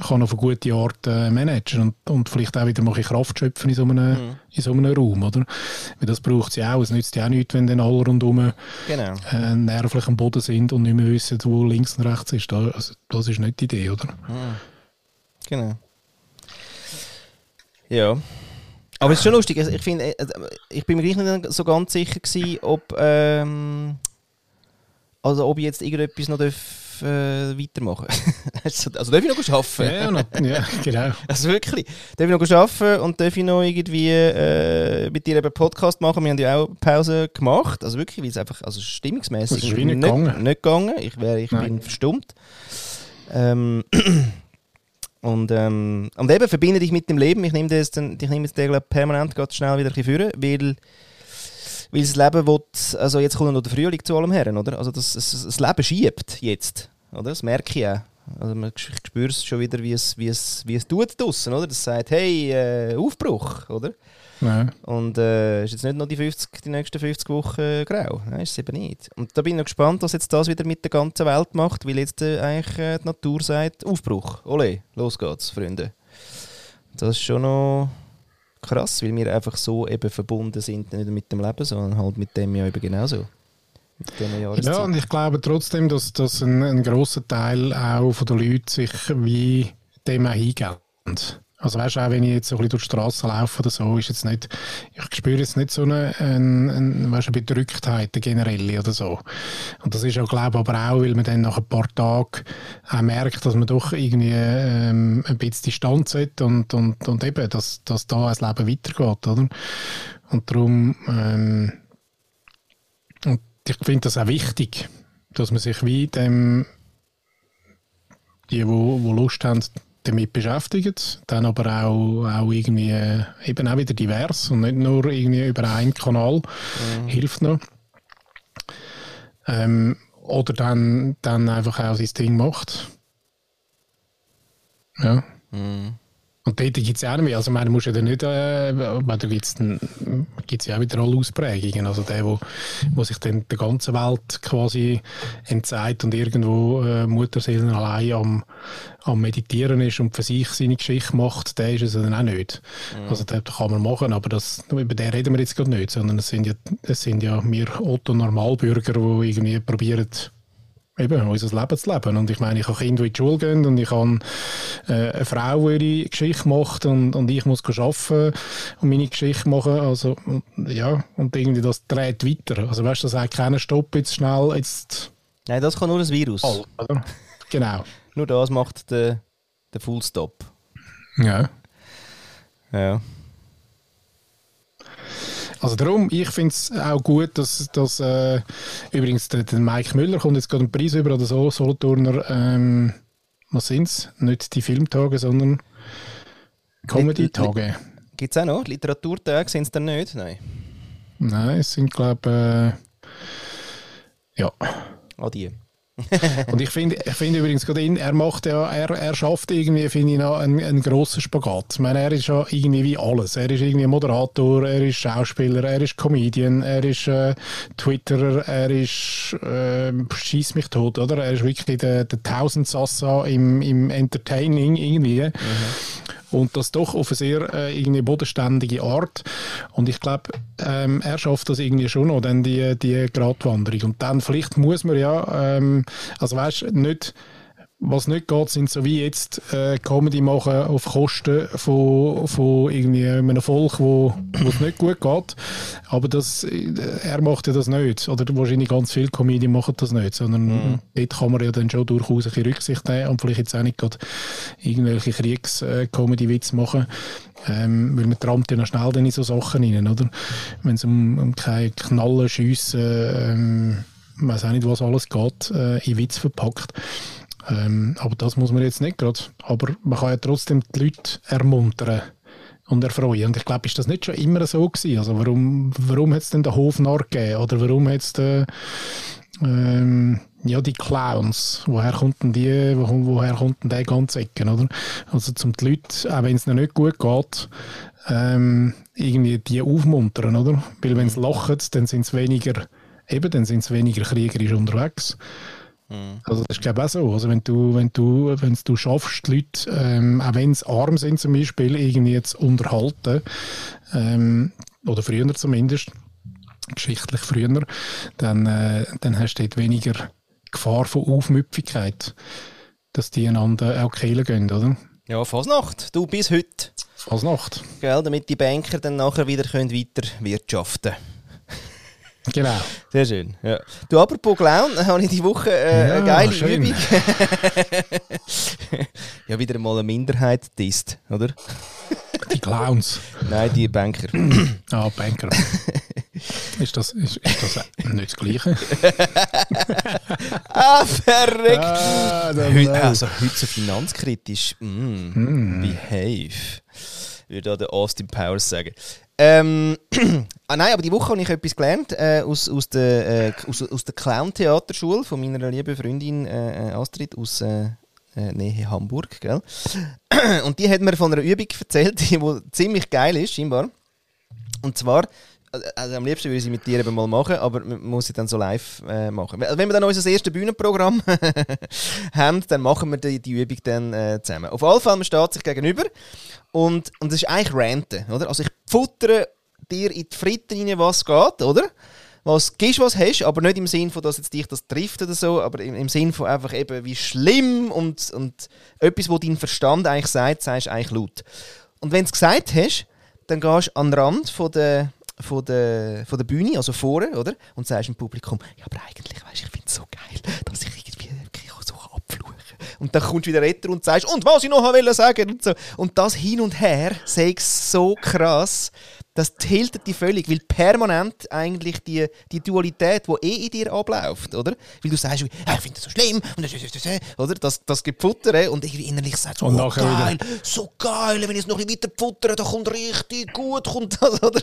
kann auf eine gute Art äh, managen und, und vielleicht auch wieder mal Kraft schöpfen in so einem, mhm. in so einem Raum, oder? Weil das braucht sie auch. Es nützt ja auch nichts, wenn dann alle rundum genau. äh, nervlich am Boden sind und nicht mehr wissen, wo links und rechts ist. Das, also, das ist nicht die Idee, oder? Mhm. Genau. Ja. Aber es ist schon lustig. Also ich finde, ich bin mir gleich nicht so ganz sicher gewesen, ob, ähm, also ob ich jetzt irgendetwas noch weitermachen. Also darf ich noch arbeiten? Ja, ja, genau. Also wirklich, darf ich noch arbeiten und darf ich noch irgendwie äh, mit dir einen Podcast machen? Wir haben ja auch Pause gemacht. Also wirklich, weil es einfach also stimmungsmäßig nicht, nicht gegangen. Nicht gegangen. Ich, wär, ich bin verstummt. Ähm, und, ähm, und eben verbinde dich mit dem Leben. Ich nehme das, ich nehme jetzt den, glaub, permanent ganz schnell wieder ein bisschen führen, weil Weil das Leben will, also jetzt kommt noch der Frühling zu allem her, oder? Also das, das, das Leben schiebt jetzt, oder? Das merke ich auch. Also man, ich spüre es schon wieder, wie es, wie es, wie es tut draussen, oder? Das sagt, hey, äh, Aufbruch, oder? Nein. Und äh, ist jetzt nicht nur die, fünfzig, die nächsten fünfzig Wochen äh, grau, nein, ist es eben nicht. Und da bin ich noch gespannt, was jetzt das wieder mit der ganzen Welt macht, weil jetzt äh, eigentlich äh, die Natur sagt, Aufbruch, ole, los geht's, Freunde. Das ist schon noch... krass, weil wir einfach so eben verbunden sind, nicht mit dem Leben, sondern halt mit dem Jahr eben genauso. Mit dem Jahreszeit. Ja, und ich glaube trotzdem, dass, dass ein, ein grosser Teil auch von den Leuten sich wie dem auch hingeben. Also weißt du, auch wenn ich jetzt so ein bisschen durch die Straße laufe oder so, ist jetzt nicht, ich spüre jetzt nicht so eine, eine, eine, weißt, eine Bedrücktheit generell oder so. Und das ist ja, glaube ich, aber auch, weil man dann nach ein paar Tagen auch merkt, dass man doch irgendwie ähm, ein bisschen Distanz hat und, und, und eben, dass, dass da das Leben weitergeht, oder? Und darum, ähm, und ich finde das auch wichtig, dass man sich wie dem, die, die Lust haben, damit beschäftigt, dann aber auch, auch irgendwie äh, eben auch wieder divers und nicht nur irgendwie über einen Kanal mhm. hilft noch. Ähm, oder dann, dann einfach auch sein Ding macht. Ja. Mhm. Und dort gibt es ja auch nicht mehr. Also man muss ja dann nicht, äh, da gibt es ja auch wieder alle Ausprägungen. Also der, wo, wo sich dann der ganzen Welt quasi entzieht und irgendwo äh, Mutterseelen allein am, am Meditieren ist und für sich seine Geschichte macht, der ist es dann auch nicht. Mhm. Also das kann man machen, aber das, über den reden wir jetzt gerade nicht, sondern es sind ja, es sind ja wir Otto-Normalbürger, die irgendwie probieren, eben, unser Leben zu leben. Und ich meine, ich habe Kinder, die in die Schule gehen und ich habe äh, eine Frau, die ihre Geschichte macht und, und ich muss arbeiten und meine Geschichte machen. Also, ja, und irgendwie das dreht weiter. Also weißt du, das sagt keinen Stopp jetzt schnell. Jetzt. Nein, das kann nur ein Virus. Oh, oder? Genau. Nur das macht den, den Full Stop. Ja. Ja. Also darum, ich finde es auch gut, dass, dass äh, übrigens der, der Mike Müller kommt jetzt gerade einen Preis über oder so, Solothurner, ähm, was sind es? Nicht die Filmtage, sondern Comedy-Tage. Gibt es auch noch? Literaturtage sind es dann nicht? Nein. Nein, es sind glaube ich, äh, ja. An die. Und ich finde ich find übrigens gerade ihn, er macht ja, er, er schafft irgendwie, finde ich, noch einen, einen grossen Spagat. Ich meine, er ist ja irgendwie wie alles. Er ist irgendwie Moderator, er ist Schauspieler, er ist Comedian, er ist äh, Twitterer, er ist äh, schieß mich tot, oder? Er ist wirklich der, der Tausendsassa im, im Entertaining irgendwie. Mhm. Und das doch auf eine sehr äh, irgendwie bodenständige Art. Und ich glaube, ähm, er schafft das irgendwie schon noch, dann die, die Gratwanderung. Und dann vielleicht muss man ja, ähm, also weißt nicht, was nicht geht, sind so wie jetzt äh, Comedy machen auf Kosten von, von irgendwie einem Volk, wo es nicht gut geht. Aber das, äh, er macht ja das nicht. Oder wahrscheinlich ganz viele Comedy machen das nicht. Sondern mhm. dort kann man ja dann schon durchaus ein bisschen Rücksicht nehmen und vielleicht jetzt auch nicht gerade irgendwelche Kriegs-Comedy-Witze machen. Ähm, weil man trampt ja noch schnell dann in so Sachen rein, oder? Wenn es um, um keine Knallen, Schiessen, ähm, ich weiss auch nicht, was alles geht, äh, in Witz verpackt. Ähm, aber das muss man jetzt nicht gerade. Aber man kann ja trotzdem die Leute ermuntern und erfreuen. Und ich glaube, ist das nicht schon immer so gewesen? Also warum, warum hat es denn den Hofnarr gegeben? Oder warum hat es den, ähm, Ja, die Clowns. Woher kommt denn die, wo, woher kommt denn der ganze Ecken, oder? Also, um die Leute, auch wenn es ihnen nicht gut geht, ähm, irgendwie die aufmuntern, oder? Weil wenn sie lachen, dann sind sie weniger, eben, dann sind sie weniger kriegerisch unterwegs. Mhm. Also das ist, glaube ich, auch so. Also wenn du, wenn du, wenn du schaffst, die Leute, ähm, auch wenn sie arm sind zum Beispiel, irgendwie jetzt unterhalten, ähm, oder früher zumindest, geschichtlich früher, dann, äh, dann hast du dort weniger Gefahr von Aufmüpfigkeit, dass die einander auch Kehlen gehen, oder? Ja, Fasnacht, du bis heute. Fasnacht. Gell, damit die Banker dann nachher wieder können weiter wirtschaften können. Genau. Sehr schön. Ja. Du, apropos Clown, habe ich diese Woche äh, ja, eine geile schön. Übung. Ja, wieder mal eine Minderheit-Test, oder? Die Clowns. Nein, die Banker. Ah, Banker. Ist das, ist, ist das nicht das Gleiche? Ah, verrückt! Ah, heute, also, heute so finanzkritisch. Mm, mm. Behave. Würde auch der Austin Powers sagen. Ähm, ah nein, aber die Woche habe ich etwas gelernt äh, aus, aus der, äh, aus, aus der Clown-Theaterschule von meiner lieben Freundin äh, Astrid aus äh, Nähe Hamburg. Gell? Und die hat mir von einer Übung erzählt, die ziemlich geil ist, scheinbar. Und zwar, also am liebsten würde ich sie mit dir eben mal machen, aber man muss sie dann so live äh, machen. Wenn wir dann unser erstes Bühnenprogramm haben, dann machen wir die, die Übung dann äh, zusammen. Auf alle Fälle, man steht sich gegenüber und, und das ist eigentlich Ranten, oder? Also ich futtere dir in die Fritte rein, was geht, oder? Was gibst, was hast, aber nicht im Sinn von, dass jetzt dich das trifft oder so, aber im, im Sinn von einfach eben, wie schlimm und, und etwas, was dein Verstand eigentlich sagt, sagst du eigentlich laut. Und wenn du es gesagt hast, dann gehst du an den Rand von der Von der, von der Bühne, also vorne, oder? Und sagst im Publikum, ja, aber eigentlich, weißt, ich finde es so geil, dass ich irgendwie so abfluche. Und dann kommst du wieder runter und sagst, und was ich noch wollte sagen und so. Und das hin und her, sei es so krass, das tiltet dich völlig, weil permanent eigentlich die, die Dualität, die eh in dir abläuft, oder? Weil du sagst, hey, ich finde das so schlimm, und das, das, das, das, oder? Das, das gibt Futter, und irgendwie innerlich sagst du, oh, geil, so geil, wenn ich es noch ein bisschen weiter futtere, dann kommt richtig gut, kommt das, oder?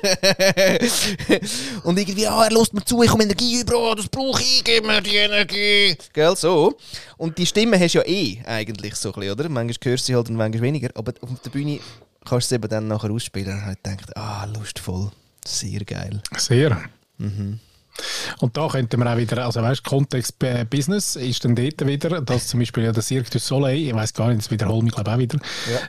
Und irgendwie, ah, er lässt mir zu, ich komme Energie über, das brauche ich, gib mir die Energie, gell, so. Und die Stimme hast du ja eh eigentlich so ein bisschen, oder? Manchmal hörst du sie halt und manchmal weniger, aber auf der Bühne kannst du es eben dann nachher ausspielen und halt denkt, ah, lustvoll, sehr geil. Sehr. Mhm. Und da könnte man auch wieder, also weißt, Kontext äh, Business ist dann dort wieder, dass zum Beispiel ja der Cirque du Soleil, ich weiss gar nicht, das wiederhole ich glaube auch wieder,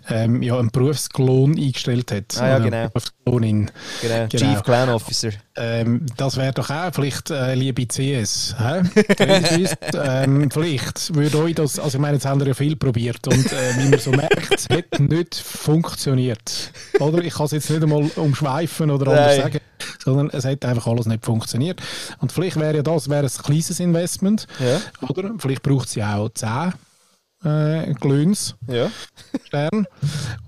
ja, ähm, ja einen Berufsklon eingestellt hat. Ah ja, genau. Berufsklonin. Genau. Genau. Chief Clown Officer. Ähm, das wäre doch auch vielleicht, äh, liebe C S, hä? ähm, vielleicht würde euch das, also ich meine, jetzt haben wir ja viel probiert und äh, wie man so merkt, es hat nicht funktioniert. Oder ich kann es jetzt nicht einmal umschweifen oder anders sagen, sondern es hat einfach alles nicht funktioniert. Und vielleicht wäre ja das wäre ein kleines Investment, ja, oder? Vielleicht braucht es ja auch zehn äh, Glöns, ja, Sterne.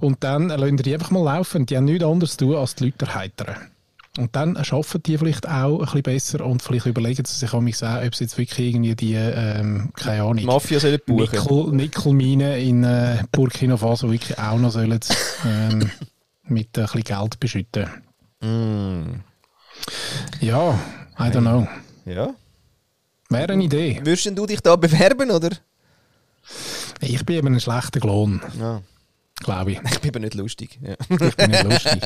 Und dann lassen die einfach mal laufen. Die haben nichts anderes zu tun, als die Leute erheitern. Und dann arbeiten die vielleicht auch ein bisschen besser und vielleicht überlegen sie sich auch, ob es jetzt wirklich irgendwie die, ähm, keine Ahnung, Mafia sollen Nickel, Nickelmine in äh, Burkina Faso wirklich auch noch sollen, ähm, mit ein bisschen Geld beschütten. Mm. Ja, I don't know. Ja. Wäre eine Idee. Würdest du dich da bewerben, oder? Ich bin eben ein schlechter Klon. Ja. Glaube ich. Ich bin aber nicht lustig. Ja. Ich bin nicht lustig.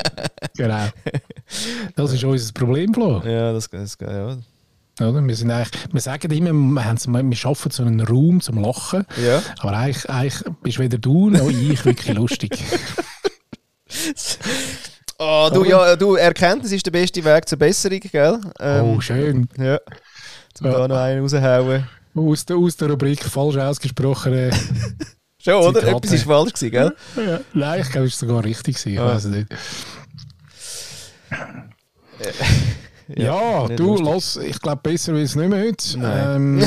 Genau. Das ist unser Problem, Flo. Ja, das ist ja. Oder? Wir, sind eigentlich, wir sagen immer, wir, haben, wir schaffen so einen Raum zum Lachen. Ja. Aber eigentlich, eigentlich bist weder du noch ich wirklich lustig. Oh, du, ja, du, Erkenntnis ist der beste Weg zur Besserung, gell? Ähm, oh, schön. Ja. Zum ja. Da noch einen raushauen. Aus der, aus der Rubrik falsch ausgesprochene. Schon, oder? Zitate. Etwas ist falsch gewesen, gell? Ja, ja. Nein, ich glaube, es war sogar richtig gewesen. Ich ah. weiß es nicht. Ja, ja, du, los, ich glaube, besser wird es nicht mehr heute. Ähm,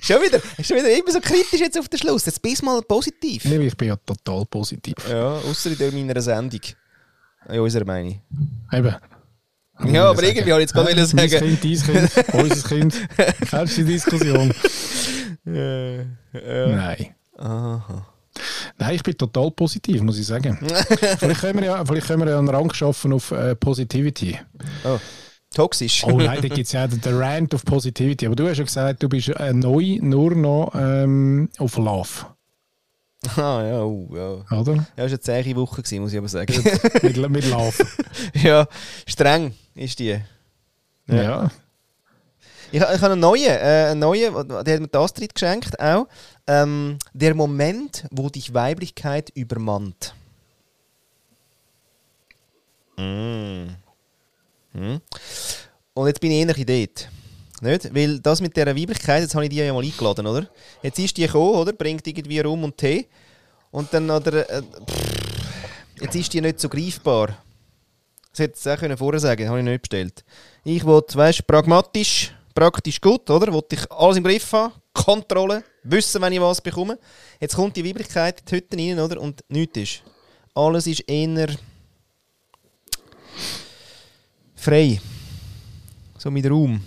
Schau, schon wieder, schon wieder immer so kritisch jetzt auf den Schluss. Jetzt bist du mal positiv. Nee, ich bin ja total positiv. Ja, ausser in meiner Sendung. Ja, unserer Meinung. Eben. Ja, aber irgendwie wollte ich jetzt gerade ja, sagen. Mein Kind, dein Kind, unser Kind. Selbst die Diskussion. Ja, ja. Nein. Aha. Nein, ich bin total positiv, muss ich sagen. Vielleicht können wir ja, vielleicht können wir ja einen Rang schaffen auf äh, Positivity. Oh. toxisch. Oh nein, da gibt es ja den Rant of Positivity. Aber du hast ja gesagt, du bist äh, neu nur noch ähm, auf Love. Ah, ja, uh, ja. Oder? Ja, das war eine zähe Woche, gewesen, muss ich aber sagen. mit, mit Love. Ja, streng ist die. Ja. ja. Ich, ich habe einen neuen, äh, einen neuen, der hat mir das Tritt geschenkt auch. Ähm, der Moment, wo dich Weiblichkeit übermannt. Mm. Hm. Und jetzt bin ich ähnlich dort. Nicht? Weil das mit dieser Weiblichkeit, jetzt habe ich die ja mal eingeladen, oder? Jetzt ist die gekommen, oder? Bringt irgendwie Rum und Tee. Und dann, oder, äh, pff, jetzt ist die nicht so greifbar. Das hätte ich auch können vorher sagen können, das habe ich nicht bestellt. Ich wollte, weißt du, pragmatisch, praktisch gut, oder? Wollte ich alles im Griff haben, Kontrolle, wissen, wenn ich was bekomme. Jetzt kommt die Weiblichkeit in die Hütte rein, oder? Und nichts ist. Alles ist eher frei. So mit Raum.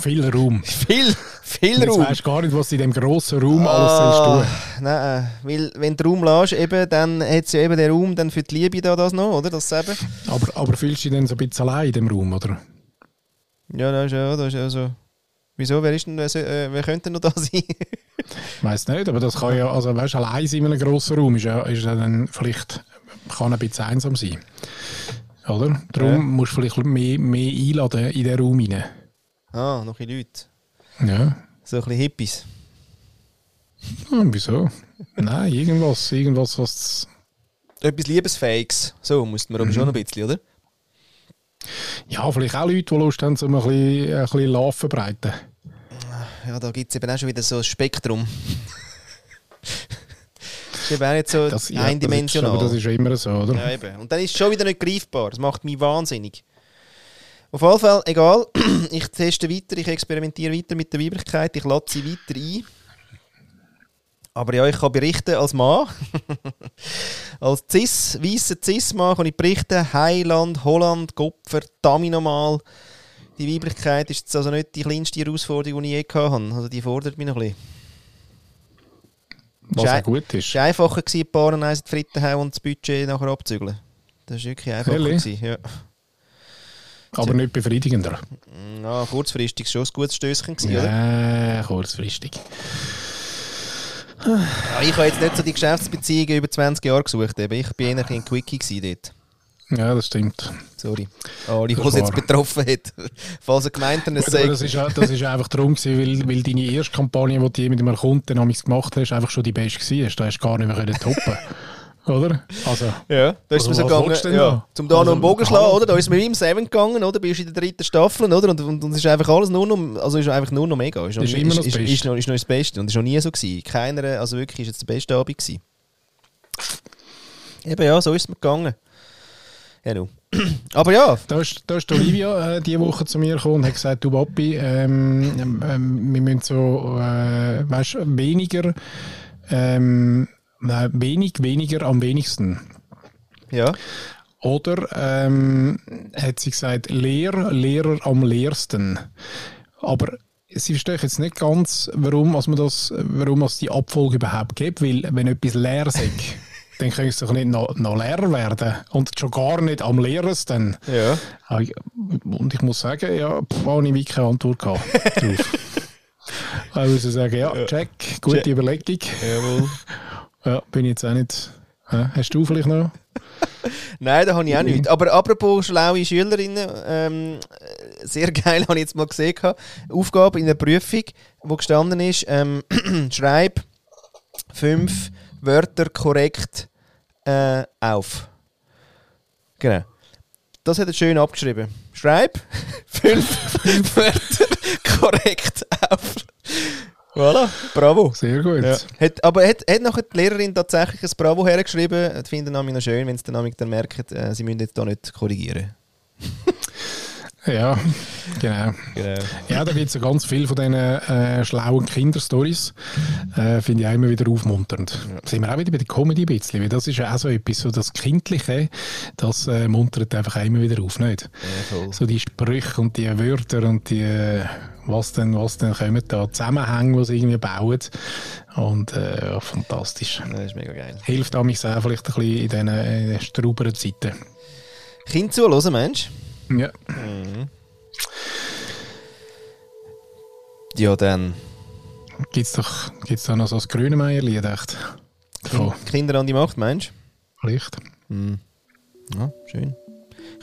Viel Raum. Viel, viel Raum. Jetzt weisst gar nicht, was in diesem grossen Raum ah, alles sollst tun. Nein, weil wenn du den Raum lässt, eben, dann hat es ja eben den Raum dann für die Liebe da das noch, oder? Das eben. Aber, aber fühlst du dich dann so ein bisschen allein in diesem Raum, oder? Ja, das ist ja, das ist ja so. Wieso? Wer, ist denn, äh, wer könnte noch da sein? Ich weiss nicht, aber das kann ja, also weißt, allein in einem grossen Raum ist ja, ist ja dann vielleicht, kann ein bisschen einsam sein. Oder? Darum ja. musst du vielleicht mehr, mehr einladen in diesen Raum hinein. Ah, noch ein bisschen Leute. Ja. So ein bisschen Hippies. Hm, wieso? Nein, irgendwas, irgendwas, was... Etwas Liebesfähiges. So, müssten wir aber mhm. schon ein bisschen, oder? Ja, vielleicht auch Leute, die Lust haben, so ein bisschen, ein bisschen Love verbreiten. Ja, da gibt es eben auch schon wieder so ein Spektrum. Das ist eben auch nicht so das, ja, eindimensional. Das ist, aber das ist immer so, oder? Ja, eben. Und dann ist es schon wieder nicht greifbar. Das macht mich wahnsinnig. Auf alle Fälle, egal. Ich teste weiter, ich experimentiere weiter mit der Weiblichkeit. Ich lade sie weiter ein. Aber ja, ich kann berichten als Mann. Als Cis, weisser Cis-Mann kann ich berichten. Heiland, Holland, Kupfer, Dami nochmal. Die Weiblichkeit ist jetzt also nicht die kleinste Herausforderung, die ich je gehabt habe. Also die fordert mich noch ein bisschen. Was auch gut ist. Es war einfacher, die Paaren eins in die Fritten hauen und das Budget nachher abzügeln. Das war wirklich einfacher. Gewesen, ja. Aber nicht befriedigender. Ja, kurzfristig war schon ein gutes Stößchen, ja, oder? Ja, kurzfristig. Ja, ich habe jetzt nicht so die Geschäftsbeziehungen über zwanzig Jahre gesucht. Eben. Ich war eher ein Quickie dort. Ja, das stimmt. Sorry. Oh, die, die es jetzt betroffen hat. Falls eine Gemeinde es sagt. Das war ist, ist einfach darum, weil, weil deine erste Kampagne, die du je mit einem Kunden gemacht hast, einfach schon die beste war. Da hast du gar nicht mehr toppen können. Oder? Also, ja, da ist also, mir so gegangen. Ja, zum da also, noch einen Bogen schlagen, oder? Da ist mir im Seven gegangen, oder? Bist du in der dritten Staffel, oder? Und, und, und ist einfach alles nur noch, also ist einfach nur noch mega. Ist, noch, ist, ist, immer noch ist, ist, ist, noch, ist noch das Beste. Und ist noch nie so gewesen. Keiner, also wirklich, ist jetzt der beste Abend gewesen. Eben ja, so ist es mir gegangen. Genau. Aber ja. Da ist, da ist Olivia äh, diese Woche zu mir gekommen und hat gesagt, du Papi, ähm, ähm, wir müssen so äh, weißt, weniger, ähm, nein, wenig, weniger am wenigsten. Ja. Oder ähm, hat sie gesagt, Lehr, Lehrer am leersten. Aber sie verstehe ich jetzt nicht ganz, warum es also warum die Abfolge überhaupt gibt, weil wenn etwas leer ist, dann können sie doch nicht noch, noch leer werden und schon gar nicht am leersten. Ja. Und ich muss sagen, ja, pff, habe ich wirklich keine Antwort gehabt. Ich muss sagen, ja, ja. check, gute check. Überlegung. Jawohl. Ja, bin ich jetzt auch nicht... Ja, hast du vielleicht noch? Nein, da habe ich auch nichts. Aber apropos schlaue Schülerinnen, ähm, sehr geil habe ich jetzt mal gesehen, Aufgabe in der Prüfung, wo gestanden ist, ähm, schreib fünf Wörter korrekt äh, auf. Genau. Das hat er schön abgeschrieben. Schreib fünf Wörter korrekt auf. Voilà, bravo. Sehr gut. Ja. Hat, aber hat, hat nachher die Lehrerin tatsächlich ein Bravo hergeschrieben? Ich finde den Namen noch schön, wenn sie den Namen dann merken, äh, sie müssen jetzt da nicht korrigieren. Ja, genau. genau. Ja, da gibt es ja ganz viel von diesen äh, schlauen Kinderstories. Äh, Finde ich auch immer wieder aufmunternd. Ja. Da sind wir auch wieder bei der Comedy ein bisschen, weil das ist ja auch so etwas, so das Kindliche, das äh, muntert einfach auch immer wieder auf, nicht? Ja, cool. So die Sprüche und die Wörter und die, äh, was denn, was denn kommen da, Zusammenhänge, die sie irgendwie bauen. Und äh, ja, fantastisch. Das ist mega geil. Hilft mich auch vielleicht ein bisschen in diesen äh, strauberen Zeiten. Kind zuhören, Mensch. Ja. Mhm. Ja, dann. Gibt's doch, gibt's da noch so das Grünemeyer-Lied, echt? Kind, Kinder an die Macht, meinst du? Vielleicht. Mhm. Ja, schön.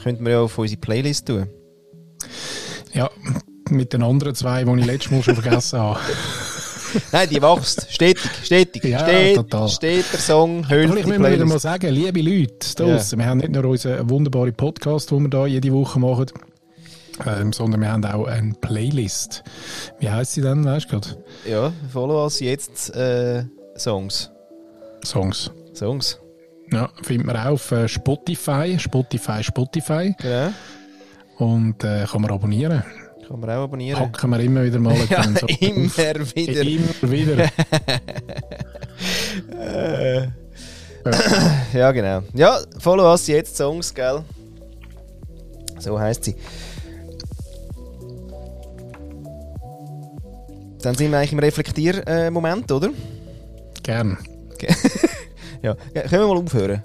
Könnten wir ja auf unsere Playlist tun. Ja, mit den anderen zwei, die ich letztes Mal schon vergessen habe. Nein, die wächst. Stetig, stetig, ja, stetig, stetig, der Song, Hölle. Ich muss wieder mal sagen, liebe Leute da draussen, yeah. Wir haben nicht nur unseren wunderbaren Podcast, den wir hier jede Woche machen, ähm, sondern wir haben auch eine Playlist. Wie heisst sie denn, weißt du gerade? Ja, Followus.jetzt äh, Songs. Songs. Songs. Ja, findet man auch auf Spotify, Spotify, Spotify. Ja. Und äh, kann man abonnieren. Kann man auch abonnieren. Packen wir immer wieder mal. Ja, so immer auf. wieder. Immer wieder. äh. Ja, genau. Ja, Followus.jetzt Songs, gell? So heisst sie. Dann sind wir eigentlich im Reflektier-Moment, oder? Gern. Okay. Ja. Ja, können wir mal aufhören?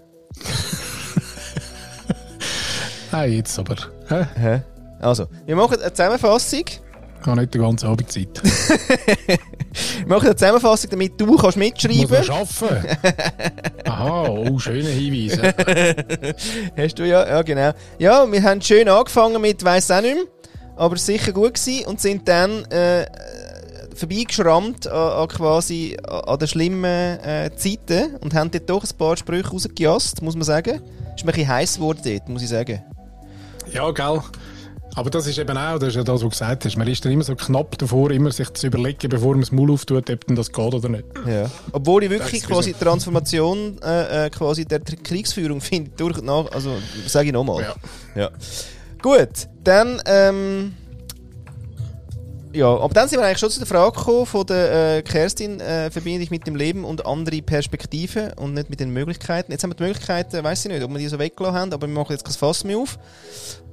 Nein, jetzt aber. Hä? Hä? Also, wir machen eine Zusammenfassung. Ich habe nicht die ganze Abend Zeit. Wir machen eine Zusammenfassung, damit du kannst mitschreiben kannst. Muss man arbeiten. Aha, oh, schöne Hinweise. Hast du ja? Ja, genau. Ja, wir haben schön angefangen mit «Weiss auch nicht mehr», aber sicher gut gewesen und sind dann äh, vorbeigeschrammt an, an quasi an den schlimmen äh, Zeiten und haben dort doch ein paar Sprüche rausgejasst, muss man sagen. Es ist ein bisschen heiß geworden dort, muss ich sagen. Ja, gell. Aber das ist eben auch, das ist ja das, was du gesagt hast. Man ist dann immer so knapp davor, immer sich zu überlegen, bevor man das Maul auftut, ob denn das geht oder nicht. Ja. Obwohl ich wirklich quasi die Transformation äh, quasi der Kriegsführung finde, durch und nach, also sage ich nochmal. Ja. Ja. Gut, dann, ähm, ja, aber dann sind wir eigentlich schon zu der Frage gekommen von der äh, Kerstin, äh, verbinde ich mit dem Leben und andere Perspektiven und nicht mit den Möglichkeiten. Jetzt haben wir die Möglichkeiten, weiss ich nicht, ob wir die so weggelassen haben, aber wir machen jetzt kein Fass mehr auf.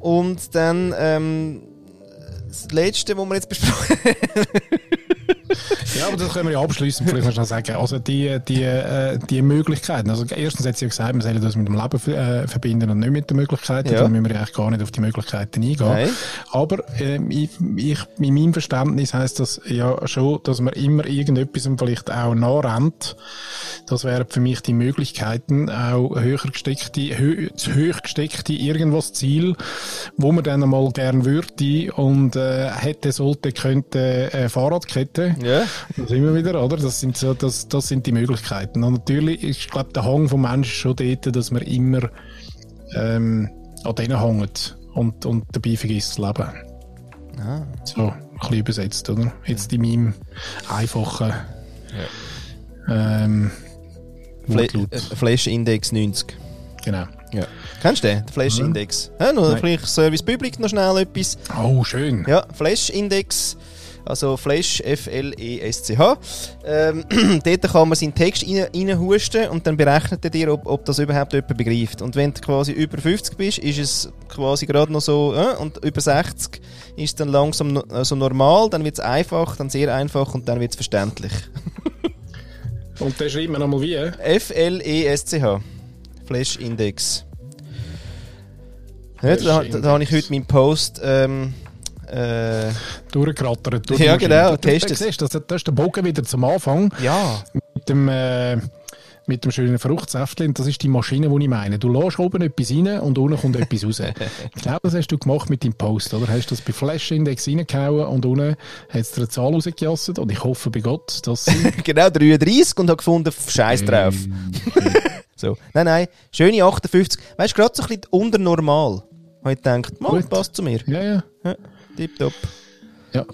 Und dann ähm, das Letzte, was wir jetzt besprochen haben. Ja, aber das können wir ja abschliessen, vielleicht noch schnell sagen. Also die, die, äh, die Möglichkeiten. Also erstens hat sie ja gesagt, wir sollen das mit dem Leben äh, verbinden und nicht mit den Möglichkeiten. Ja. Da müssen wir ja eigentlich gar nicht auf die Möglichkeiten eingehen. Nein. Aber äh, ich, ich, in meinem Verständnis heisst das ja schon, dass man immer irgendetwas vielleicht auch nachrennt. Das wären für mich die Möglichkeiten, auch höher gesteckte, hö- hoch gesteckte irgendwas Ziel, wo man dann einmal gern würde und äh, hätte, sollte, könnte äh, Fahrradkette. Ja. Das sind wir wieder, oder? Das sind, so, das, das sind die Möglichkeiten. Und natürlich ist, glaube ich, der Hang des Menschen schon dort, dass man immer ähm, an denen hängt und, und dabei vergisst das Leben. Ah. So, ein bisschen übersetzt, oder? Jetzt in meinem einfachen ja. ähm, Fle- Flesch Index neunzig. Genau. Ja. Kennst du den? Der Flesch Index. Mhm. Ja, noch vielleicht Service Public noch schnell etwas. Oh, schön. Ja, Flesch Index. Also Flesch, F-L-E-S-C-H. Ähm, dort kann man seinen Text rein, reinhusten und dann berechnet er dir, ob, ob das überhaupt jemand begreift. Und wenn du quasi über fünfzig bist, ist es quasi gerade noch so, äh, und über sechzig ist dann langsam no, so also normal, dann wird es einfach, dann sehr einfach und dann wird es verständlich. Und dann schreibt man nochmal wie? F-L-E-S-C-H. Flesch Index. Ja, da, da, da habe ich heute meinen Post... Ähm, Äh, durchgerattert. Durch ja, genau. Du, du, du siehst, das, das ist der Bogen wieder zum Anfang. Ja. Mit dem, äh, mit dem schönen Fruchtsäftchen. Das ist die Maschine, die ich meine. Du lässt oben etwas rein und unten kommt etwas raus. Ich glaube, das hast du gemacht mit deinem Post, oder? Hast du das bei Flesch Index reingehauen und unten hat es dir eine Zahl rausgejasset und ich hoffe bei Gott, dass sie... Genau, dreiunddreißig und habe gefunden, Scheiß drauf. So. Nein, nein. Schöne achtundfünfzig. Weißt du, gerade so ein bisschen unter normal. Habe ich gedacht, Mann, passt zu mir. Ja, ja. Ja. Tipptopp. Ja.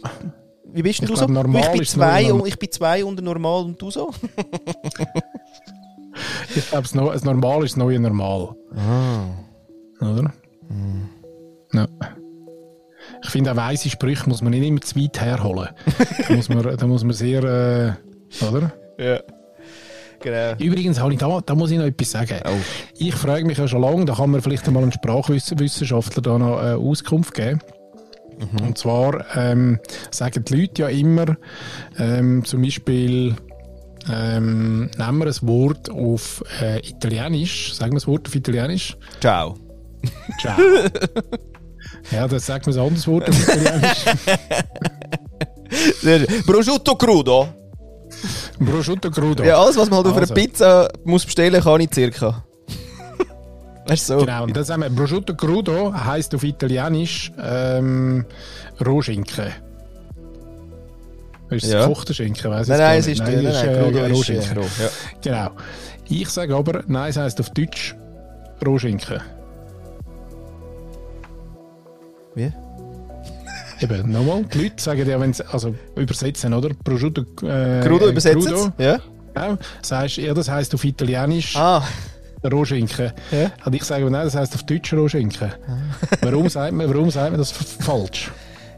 Wie bist denn du glaub, so? Ich bin, zwei, und ich bin zwei unter normal und du so? Ich glaube, no- das Normal ist das neue Normal. Ah. Oder? Hm. Ja. Ich finde, auch weise Sprüche muss man nicht immer zu weit herholen. Da muss man, da muss man sehr... Äh, oder? Ja. Genau. Übrigens, habe ich da, da muss ich noch etwas sagen. Oh. Ich frage mich ja schon lange, da kann man vielleicht einmal einem Sprachwissenschaftler da noch äh, Auskunft geben. Mhm. Und zwar ähm, sagen die Leute ja immer, ähm, zum Beispiel, ähm, nehmen wir ein Wort auf äh, Italienisch, sagen wir ein Wort auf Italienisch. Ciao. Ciao. Ja, das sagt man so anderes Wort. Prosciutto crudo. Prosciutto crudo. Ja, alles, was man halt also. auf einer Pizza muss bestellen, kann ich circa. So. Genau, und das haben wir. Prosciutto crudo heisst auf Italienisch ähm, Rohschinken. Ist es ja. gekochter Schinken? Weiss nein, nein, es ist, nein, nein, ist, nein, äh, Rohschinken. Ja. Genau. Ich sage aber, nein, es heisst auf Deutsch Rohschinken. Wie? Eben, nochmal, die Leute sagen ja, wenn sie, also übersetzen, oder? Prosciutto äh, Crudo übersetzen, ja. ja. Sagst, ja, das heisst auf Italienisch ah. Rohschinken. Ja. Und ich sage, nein, das heisst auf Deutsch Rohschinken. Ah. Warum, sagt man, warum sagt man das falsch?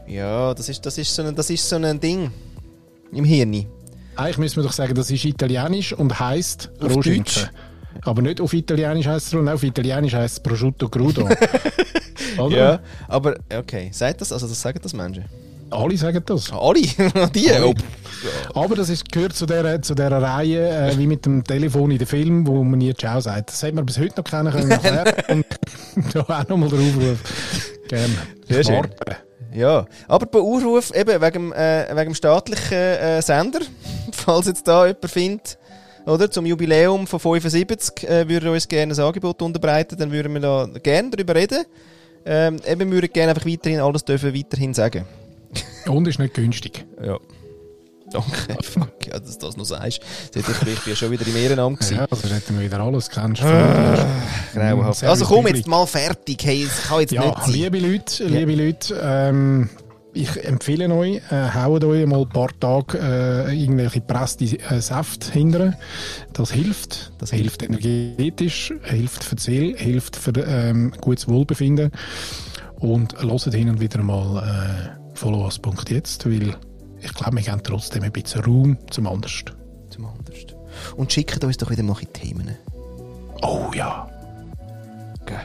Ja, das ist, das ist, so, ein, das ist so ein Ding im Hirn. Eigentlich müssen wir doch sagen, das ist Italienisch und heisst Rohschinken. Aber nicht auf Italienisch heisst es Rohschinken, auf Italienisch heisst es Prosciutto Crudo. Oder? Ja, aber okay, sagt das, also das sagen das Menschen? Alle sagen das. Alle? Die? Alle. Aber das ist, gehört zu dieser zu der Reihe, äh, wie mit dem Telefon in den Film, wo man nie Ciao sagt. Das hätten wir bis heute noch kennen können. Und da auch nochmal der Aufruf. Gerne. Sehr schön. Ja, aber bei Aufruf eben wegen, äh, wegen dem staatlichen äh, Sender, falls jetzt da jemand findet, oder, zum Jubiläum von fünfundsiebzig äh, würde uns gerne ein Angebot unterbreiten, dann würden wir da gerne darüber reden. Ähm, eben würde ich gerne einfach weiterhin alles dürfen weiterhin sagen. Und ist nicht günstig. Ja. Danke. Fuck, ja, dass du das noch sagst. Ich bin ja schon wieder im Ehrenamt gewesen. Ja, also hätten wir wieder alles kennst. Ah, grauenhaft. Also komm jetzt mal fertig. Hey, das kann jetzt ja, nicht sein. Liebe Leute, liebe ja. Leute, ähm, ich empfehle euch, äh, haut euch mal ein paar Tage äh, irgendwelche gepresste äh, Säfte hinterher. Das hilft. Das hilft energetisch, hilft für die Seele, hilft für ähm, gutes Wohlbefinden. Und hört hin und wieder mal äh, Followus.jetzt, weil ich glaube, wir geben trotzdem ein bisschen Raum zum Andersten. Zum Andersten. Und schickt uns doch wieder mal in Themen. Oh ja. Okay.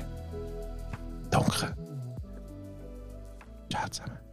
Danke. Ciao zusammen.